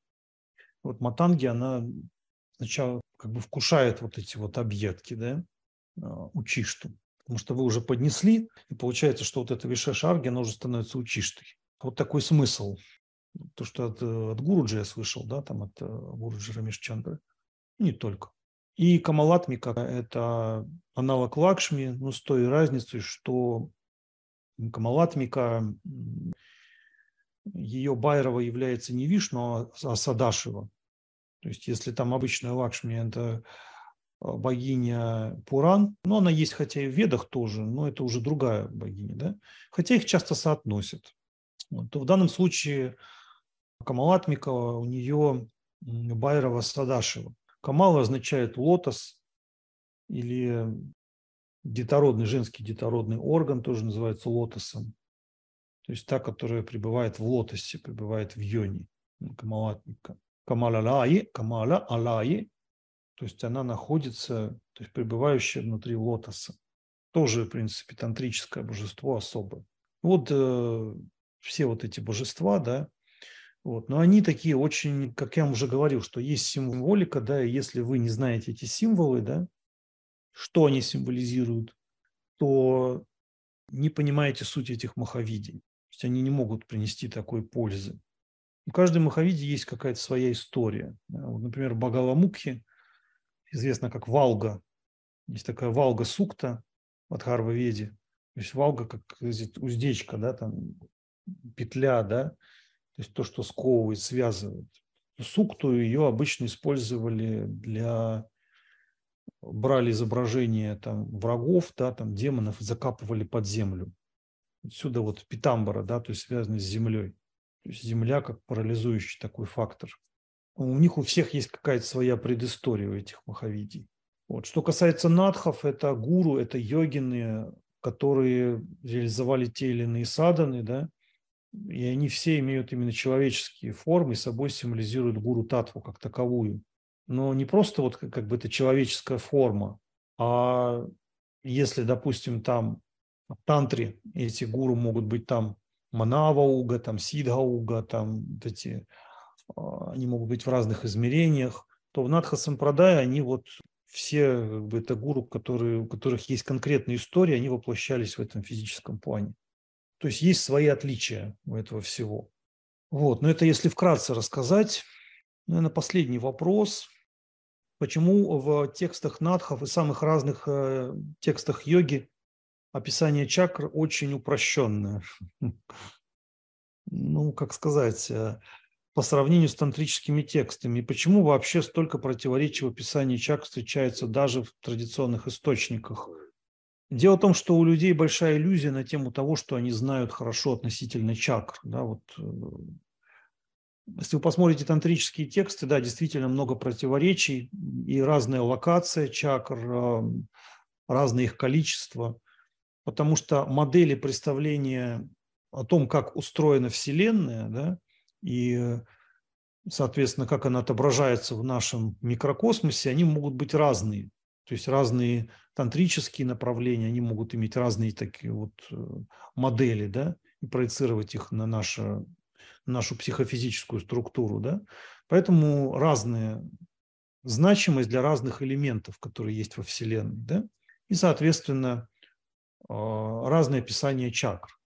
Вот матанги, она сначала как бы вкушает вот эти вот объедки, да, учишту. Потому что вы уже поднесли, и получается, что вот эта вишеша-аргия, она уже становится учиштой. Вот такой смысл. То, что от Гуруджи я слышал, да, там от Гуруджи Рамешчандры. Не только. И Камалатмика – это аналог Лакшми, но с той разницей, что Камалатмика, ее Байрова является не Вишну, а Садашива. То есть, если там обычная Лакшми – это богиня Пуран, но она есть, хотя и в Ведах тоже, но это уже другая богиня, да? Хотя их часто соотносят. То в данном случае Камалатмика, у нее Байрова Садашива. Камала означает лотос или детородный, женский детородный орган, тоже называется лотосом. То есть та, которая пребывает в лотосе, пребывает в йоне. Камалатмика. Камала алаи, то есть она находится, то есть пребывающая внутри лотоса. Тоже, в принципе, тантрическое божество особое. Вот все вот эти божества, да, вот, но они такие очень, как я вам уже говорил, что есть символика, да, и если вы не знаете эти символы, да, что они символизируют, то не понимаете суть этих махавидий, то есть они не могут принести такой пользы. У каждой махавидии есть какая-то своя история, да? Вот, например, Багаламукхи, известна как Валга, есть такая Валга-сукта в Адхарва-веде, то есть Валга как уздечка, да, там, петля, да, то есть то, что сковывает, связывает. Сукту ее обычно использовали для, брали изображения там врагов, да, там демонов, закапывали под землю. Отсюда вот питамбара, да, то есть связанный с землей. То есть земля как парализующий такой фактор. У них у всех есть какая-то своя предыстория у этих махавидий. Вот. Что касается надхов, это гуру, это йогины, которые реализовали те или иные садханы, да, и они все имеют именно человеческие формы и собой символизируют гуру-таттву как таковую. Но не просто вот как бы это человеческая форма, а если, допустим, там в тантре эти гуру могут быть там манава-уга, там сидха-уга, там вот эти, они могут быть в разных измерениях, то в Натха-сампрадая они вот все как бы это гуру, у которых есть конкретные истории, они воплощались в этом физическом плане. То есть есть свои отличия у этого всего. Вот. Но это если вкратце рассказать. Наверное, последний вопрос. Почему в текстах надхов и самых разных текстах йоги описание чакр очень упрощенное? Ну, как сказать, по сравнению с тантрическими текстами. И почему вообще столько противоречий в описании чакр встречается даже в традиционных источниках? Дело в том, что у людей большая иллюзия на тему того, что они знают хорошо относительно чакр. Да, вот, если вы посмотрите тантрические тексты, да, действительно много противоречий и разная локация чакр, разное их количество, потому что модели представления о том, как устроена Вселенная, да, и, соответственно, как она отображается в нашем микрокосмосе, они могут быть разные. То есть разные тантрические направления, они могут иметь разные такие вот модели, да, и проецировать их на нашу психофизическую структуру, да. Поэтому разная значимость для разных элементов, которые есть во Вселенной, да, и, соответственно, разное описание чакр.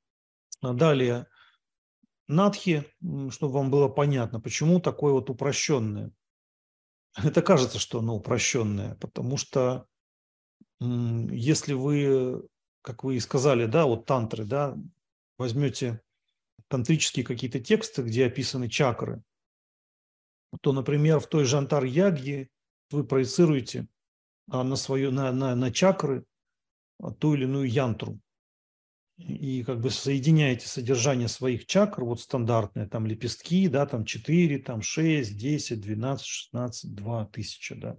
Далее, надхи, чтобы вам было понятно, почему такое вот упрощенное. Это кажется, что оно упрощенное, потому что если вы, как вы и сказали, да, вот тантры, да, возьмете тантрические какие-то тексты, где описаны чакры, то, например, в той же Антар-Ягье вы проецируете на чакры ту или иную янтру и как бы соединяете содержание своих чакр, вот стандартное, там лепестки, да, там 4, там 6, 10, 12, 16, 2000, да.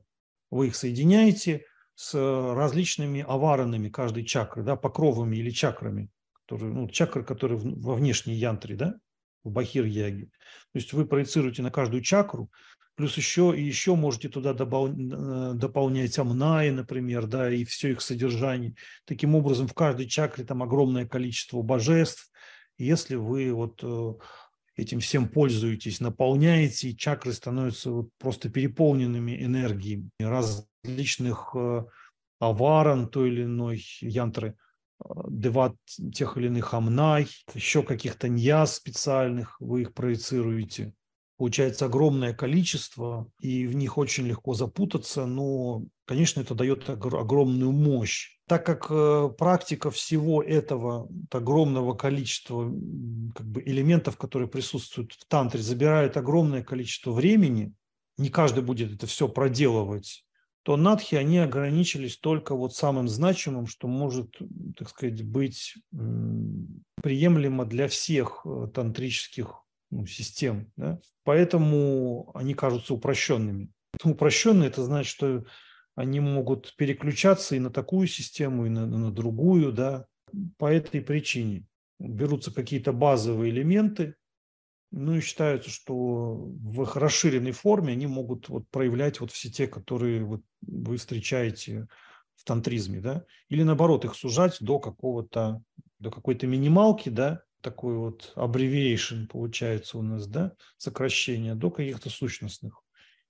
Вы их соединяете с различными аваранами каждой чакры, да, покровами или чакрами, которые, ну, чакры, которые во внешней янтре, да, в бахир-яге. То есть вы проецируете на каждую чакру, плюс еще можете туда дополнять амнаи, например, да, и все их содержание. Таким образом, в каждой чакре там огромное количество божеств. Если вы вот этим всем пользуетесь, наполняете, и чакры становятся вот просто переполненными энергиями различных аваран той или иной янтры, деват тех или иных амнай, еще каких-то ньяс специальных, вы их проецируете. Получается огромное количество, и в них очень легко запутаться, но, конечно, это дает огромную мощь. Так как практика всего этого огромного количества как бы элементов, которые присутствуют в тантре, забирает огромное количество времени, не каждый будет это все проделывать, то надхи, они ограничились только вот самым значимым, что может, так сказать, быть приемлемо для всех тантрических систем, да? Поэтому они кажутся упрощенными. Упрощенные – это значит, что они могут переключаться и на такую систему, и на другую, да? По этой причине берутся какие-то базовые элементы, ну и считается, что в их расширенной форме они могут вот проявлять вот все те, которые вот вы встречаете в тантризме, да? Или наоборот их сужать до какой-то минималки, да? Такой вот abbreviation получается у нас, да, сокращение до каких-то сущностных.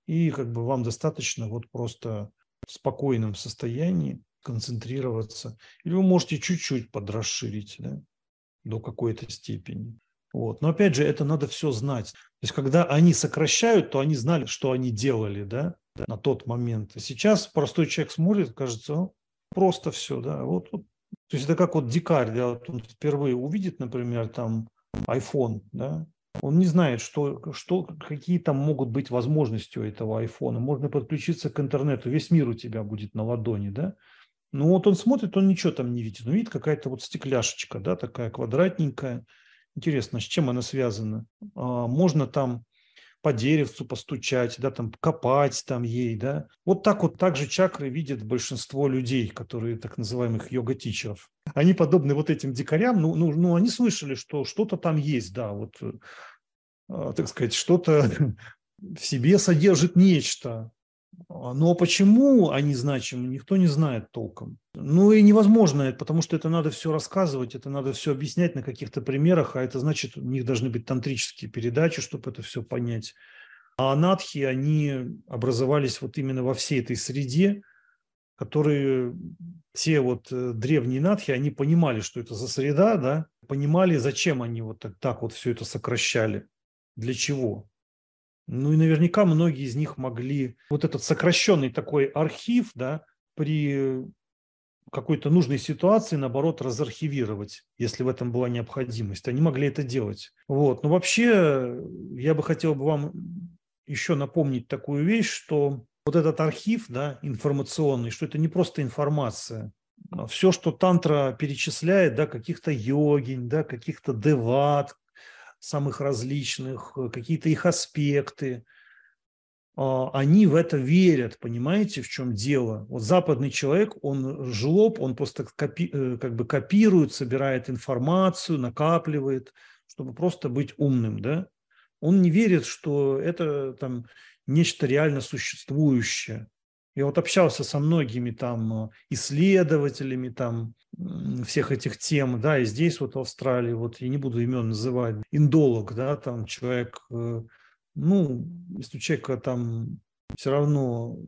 И как бы вам достаточно вот просто в спокойном состоянии концентрироваться. Или вы можете чуть-чуть подрасширить, да, до какой-то степени. Вот. Но опять же, это надо все знать. То есть, когда они сокращают, то они знали, что они делали, да, на тот момент. И сейчас простой человек смотрит, кажется, просто все, да, вот. То есть это как вот дикарь, да, вот он впервые увидит, например, там iPhone, да, он не знает, какие там могут быть возможности у этого iPhone. Можно подключиться к интернету, весь мир у тебя будет на ладони, да. Ну вот он смотрит, он ничего там не видит, он видит какая-то вот стекляшечка, да, такая квадратненькая. Интересно, с чем она связана? Можно там по деревцу постучать, да, там копать там ей, да. Вот так же чакры видят большинство людей, которые так называемых йога-тичеров. Они подобны вот этим дикарям, ну они слышали, что что-то там есть, да, вот, так сказать, что-то в себе содержит нечто. Но почему они значимы, никто не знает толком. Ну и невозможно, потому что это надо все рассказывать, это надо все объяснять на каких-то примерах, а это значит, у них должны быть тантрические передачи, чтобы это все понять. А надхи, они образовались вот именно во всей этой среде, которые те вот древние надхи, они понимали, что это за среда, да, понимали, зачем они вот так вот все это сокращали, для чего. Ну и наверняка многие из них могли вот этот сокращенный такой архив, да, при какой-то нужной ситуации, наоборот, разархивировать, если в этом была необходимость. Они могли это делать. Вот. Но вообще я бы хотел вам еще напомнить такую вещь, что вот этот архив, да, информационный, что это не просто информация, все, что тантра перечисляет, да, каких-то йогинь, да, каких-то деват, самых различных, какие-то их аспекты, они в это верят, понимаете, в чем дело. Вот западный человек, он жлоб, он просто копирует, собирает информацию, накапливает, чтобы просто быть умным, да. Он не верит, что это там нечто реально существующее. Я вот общался со многими там исследователями там всех этих тем, да, и здесь вот в Австралии, вот я не буду имен называть, индолог, да, там человек, ну, если у человека там все равно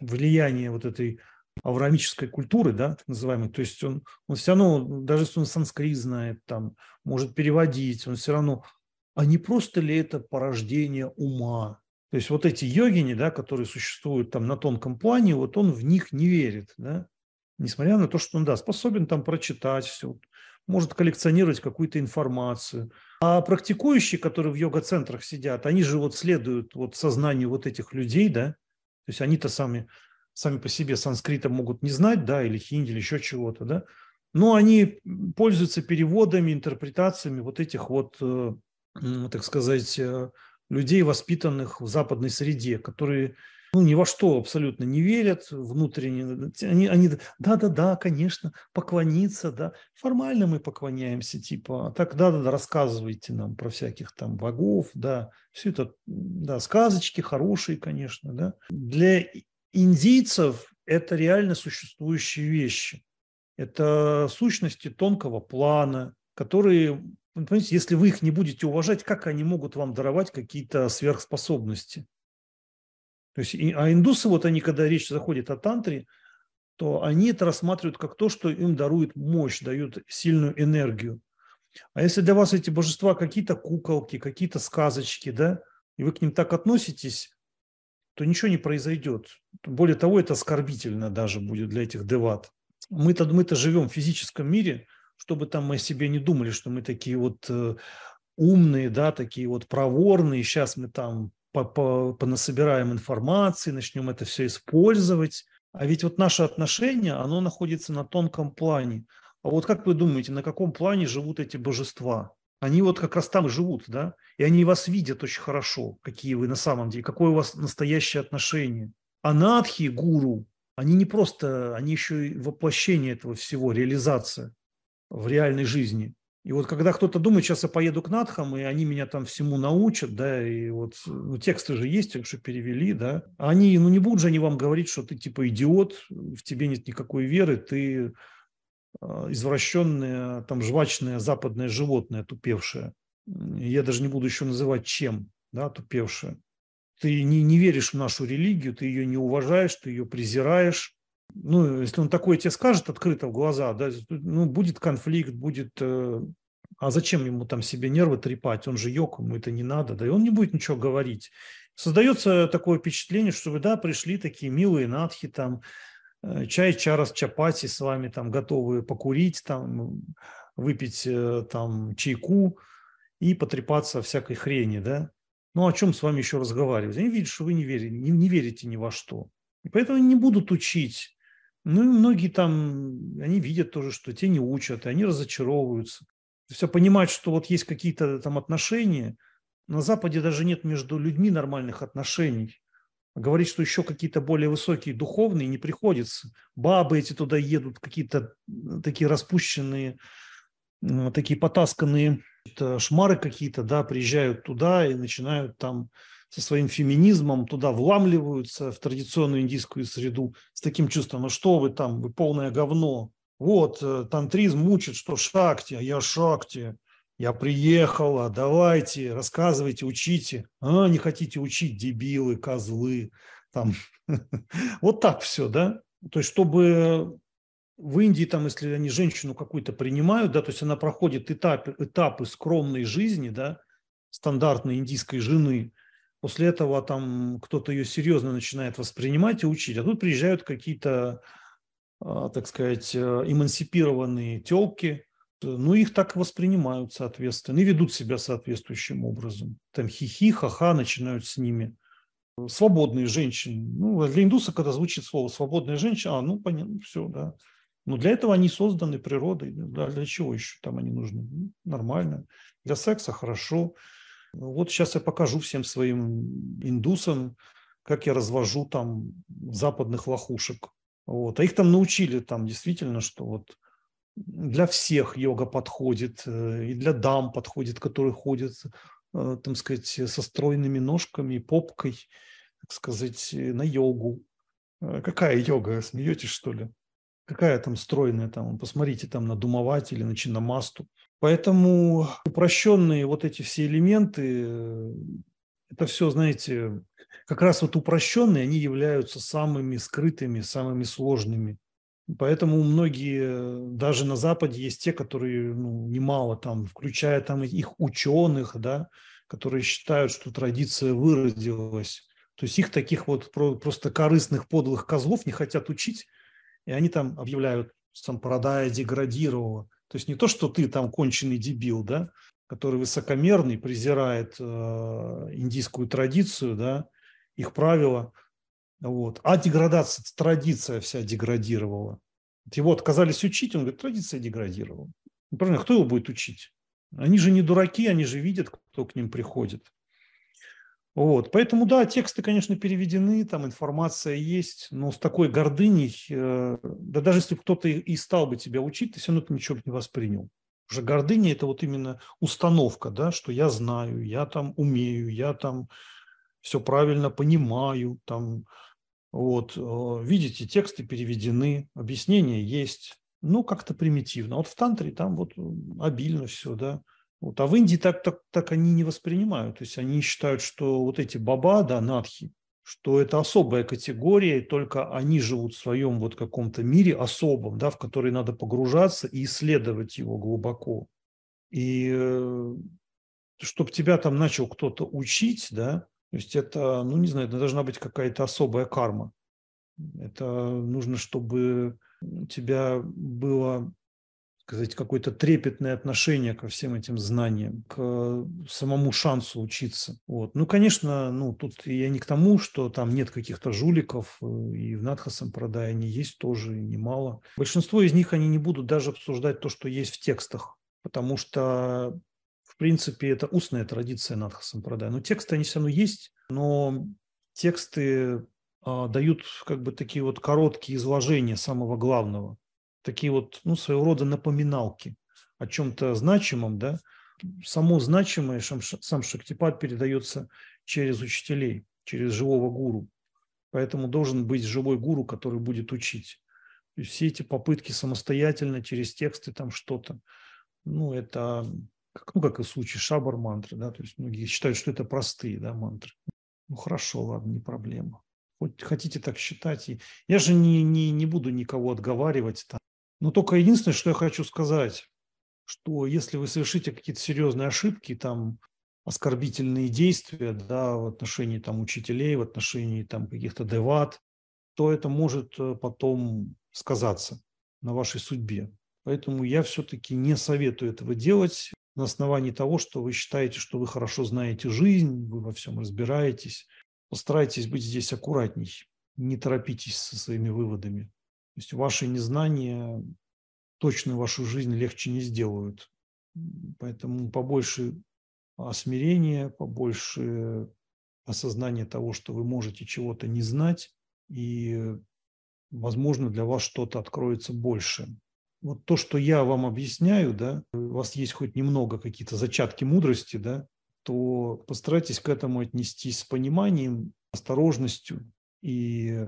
влияние вот этой аврамической культуры, да, так называемой, то есть он все равно, даже если он санскрит знает, там, может переводить, он все равно, а не просто ли это порождение ума? То есть вот эти йогини, да, которые существуют там на тонком плане, вот он в них не верит, да? Несмотря на то, что он, да, способен там прочитать все, может коллекционировать какую-то информацию. А практикующие, которые в йога-центрах сидят, они же вот следуют вот сознанию вот этих людей, да? То есть они-то сами по себе санскрита могут не знать, да, или хинди, или еще чего-то, да? Но они пользуются переводами, интерпретациями вот этих вот, так сказать, людей, воспитанных в западной среде, которые, ну, ни во что абсолютно не верят внутренне. Они да-да-да, конечно, поклониться, да. Формально мы поклоняемся, типа, так, да-да-да, рассказывайте нам про всяких там богов, да. Все это, да, сказочки хорошие, конечно, да. Для индийцев это реально существующие вещи. Это сущности тонкого плана, которые... Понимаете, если вы их не будете уважать, как они могут вам даровать какие-то сверхспособности? То есть, а индусы, вот они, когда речь заходит о тантре, то они это рассматривают как то, что им дарует мощь, дают сильную энергию. А если для вас эти божества какие-то куколки, какие-то сказочки, да, и вы к ним так относитесь, то ничего не произойдет. Более того, это оскорбительно даже будет для этих деват. Мы-то живем в физическом мире, чтобы там мы о себе не думали, что мы такие вот умные, да, такие вот проворные, сейчас мы там понасобираем информации, начнем это все использовать. А ведь вот наше отношение, оно находится на тонком плане. А вот как вы думаете, на каком плане живут эти божества? Они вот как раз там живут, да? И они вас видят очень хорошо, какие вы на самом деле, какое у вас настоящее отношение. А надхи, гуру, они не просто, они еще и воплощение этого всего, реализация в реальной жизни. И вот когда кто-то думает, сейчас я поеду к надхам, и они меня там всему научат, да, и вот, ну, тексты же есть, их же перевели, да, они, ну, не будут же они вам говорить, что ты типа идиот, в тебе нет никакой веры, ты извращенное, там, жвачное западное животное, тупевшее. Я даже не буду еще называть чем, да, тупевшее. Ты не веришь в нашу религию, ты ее не уважаешь, ты ее презираешь. Ну, если он такое тебе скажет открыто в глаза, да, ну, будет конфликт, будет... А зачем ему там себе нервы трепать? Он же йог, ему это не надо, да, и он не будет ничего говорить. Создается такое впечатление, что вы, да, пришли такие милые надхи, там, чай, чарас, чапати с вами, там, готовы покурить, там, выпить, там, чайку и потрепаться всякой хрени, да. Ну, о чем с вами еще разговаривать? Они видят, что вы не верите ни во что. И поэтому они не будут учить. Ну, и многие там, они видят тоже, что те не учат, и они разочаровываются. Все понимают, что вот есть какие-то там отношения. На Западе даже нет между людьми нормальных отношений. Говорить, что еще какие-то более высокие духовные, не приходится. Бабы эти туда едут, какие-то такие распущенные, такие потасканные шмары какие-то, да, приезжают туда и начинают там... со своим феминизмом туда вламливаются в традиционную индийскую среду с таким чувством, ну что вы там, вы полное говно. Вот, тантризм мучит, что шакти, я приехала, давайте, рассказывайте, учите. А, не хотите учить, дебилы, козлы, там. Вот так все, да? То есть, чтобы в Индии, там, если они женщину какую-то принимают, да, то есть она проходит этапы скромной жизни, да, стандартной индийской жены. После этого там кто-то ее серьезно начинает воспринимать и учить. А тут приезжают какие-то, так сказать, эмансипированные тёлки. Ну, их так воспринимают, соответственно, и ведут себя соответствующим образом. Там хихи, ха-ха начинают с ними. Свободные женщины. Ну, для индуса, когда звучит слово «свободная женщина», ну, понятно, все, да. Но для этого они созданы природой. Для чего еще там они нужны? Нормально. Для секса хорошо. Вот сейчас я покажу всем своим индусам, как я развожу там западных лохушек. Вот. А их там научили там действительно, что вот для всех йога подходит, и для дам подходит, которые ходят, там сказать, со стройными ножками, попкой, так сказать, на йогу. Какая йога? Смеетесь, что ли? Какая там стройная? Там, посмотрите там на Думавати или на Чиннамасту. Поэтому упрощенные вот эти все элементы, это все, знаете, как раз вот упрощенные, они являются самыми скрытыми, самыми сложными. Поэтому многие, даже на Западе есть те, которые немало там, включая там их ученых, да, которые считают, что традиция выродилась. То есть их таких вот просто корыстных подлых козлов не хотят учить, и они там объявляют, что Сандхабаша деградировала. То есть не то, что ты там конченый дебил, да, который высокомерный, презирает индийскую традицию, да, их правила, вот. А деградация, традиция вся деградировала. Его отказались учить, он говорит, традиция деградировала. Правильно, кто его будет учить? Они же не дураки, они же видят, кто к ним приходит. Вот. Поэтому, да, тексты, конечно, переведены, там информация есть, но с такой гордыней, да даже если кто-то и стал бы тебя учить, ты все равно ничего бы не воспринял. Уже гордыня – это вот именно установка, да, что я знаю, я там умею, я там все правильно понимаю. Там, вот, видите, тексты переведены, объяснения есть, но как-то примитивно. Вот в тантре там вот обильно все, да. Вот. А в Индии так они не воспринимают. То есть они считают, что вот эти баба, да, надхи, что это особая категория, и только они живут в своем вот каком-то мире особом, да, в который надо погружаться и исследовать его глубоко. И чтобы тебя там начал кто-то учить, да, то есть это, ну не знаю, это должна быть какая-то особая карма. Это нужно, чтобы у тебя было... сказать, какое-то трепетное отношение ко всем этим знаниям, к самому шансу учиться. Вот. Ну, конечно, ну, тут я не к тому, что там нет каких-то жуликов, и в Натха-сампрадае они есть тоже, и немало. Большинство из них, они не будут даже обсуждать то, что есть в текстах, потому что, в принципе, это устная традиция Натха-сампрадая. Но тексты, они все равно есть, но тексты дают как бы такие вот короткие изложения самого главного. Такие вот, ну, своего рода напоминалки о чем-то значимом, да. Само значимое сам Шактипад передается через учителей, через живого гуру. Поэтому должен быть живой гуру, который будет учить. И все эти попытки самостоятельно через тексты там что-то, ну, это, ну, как и в случае шабар-мантры, да, то есть многие считают, что это простые, да, мантры. Ну, хорошо, ладно, не проблема. Хоть хотите так считать. Я же не буду никого отговаривать там. Но только единственное, что я хочу сказать, что если вы совершите какие-то серьезные ошибки, там, оскорбительные действия, да, в отношении там, учителей, в отношении там, каких-то деват, то это может потом сказаться на вашей судьбе. Поэтому я все-таки не советую этого делать на основании того, что вы считаете, что вы хорошо знаете жизнь, вы во всем разбираетесь. Постарайтесь быть здесь аккуратней, не торопитесь со своими выводами. То есть ваши незнания точно вашу жизнь легче не сделают. Поэтому побольше смирения, побольше осознания того, что вы можете чего-то не знать, и, возможно, для вас что-то откроется больше. Вот то, что я вам объясняю, да, у вас есть хоть немного какие-то зачатки мудрости, да, то постарайтесь к этому отнестись с пониманием, осторожностью. И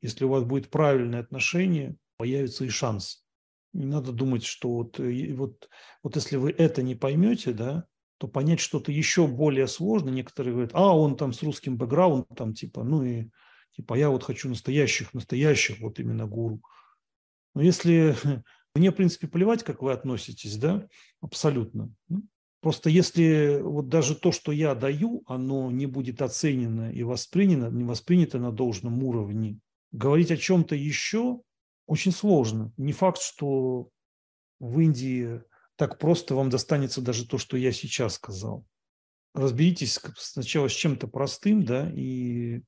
если у вас будет правильное отношение, появится и шанс. Не надо думать, что вот если вы это не поймете, да, то понять что-то еще более сложно. Некоторые говорят, он там с русским бэкграундом, там, типа, ну и типа я вот хочу настоящих вот именно гуру. Но если мне, в принципе, плевать, как вы относитесь, да, абсолютно. Просто если вот даже то, что я даю, оно не будет оценено и воспринято, не воспринято на должном уровне, говорить о чем-то еще очень сложно. Не факт, что в Индии так просто вам достанется даже то, что я сейчас сказал. Разберитесь сначала с чем-то простым, да, и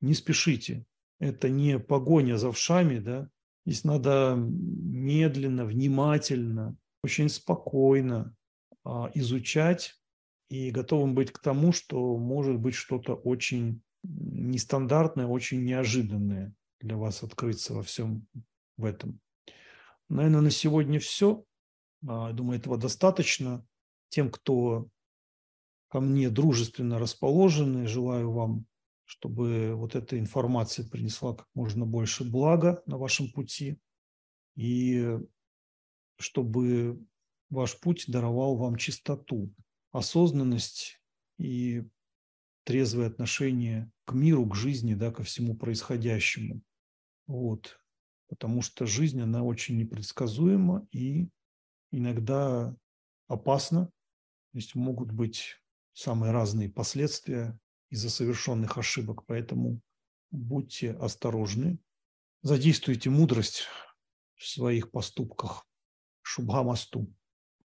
не спешите. Это не погоня за вшами, да, Здесь надо медленно, внимательно, очень спокойно изучать и готовым быть к тому, что может быть что-то очень нестандартное, очень неожиданное для вас открыться во всем в этом. Наверное, на сегодня все. Думаю, этого достаточно. Тем, кто ко мне дружественно расположены, желаю вам, чтобы вот эта информация принесла как можно больше блага на вашем пути и чтобы ваш путь даровал вам чистоту, осознанность и трезвое отношение к миру, к жизни, да, ко всему происходящему. Вот. Потому что жизнь, она очень непредсказуема и иногда опасна. То есть могут быть самые разные последствия из-за совершенных ошибок. Поэтому будьте осторожны, задействуйте мудрость в своих поступках. Шубхамасту.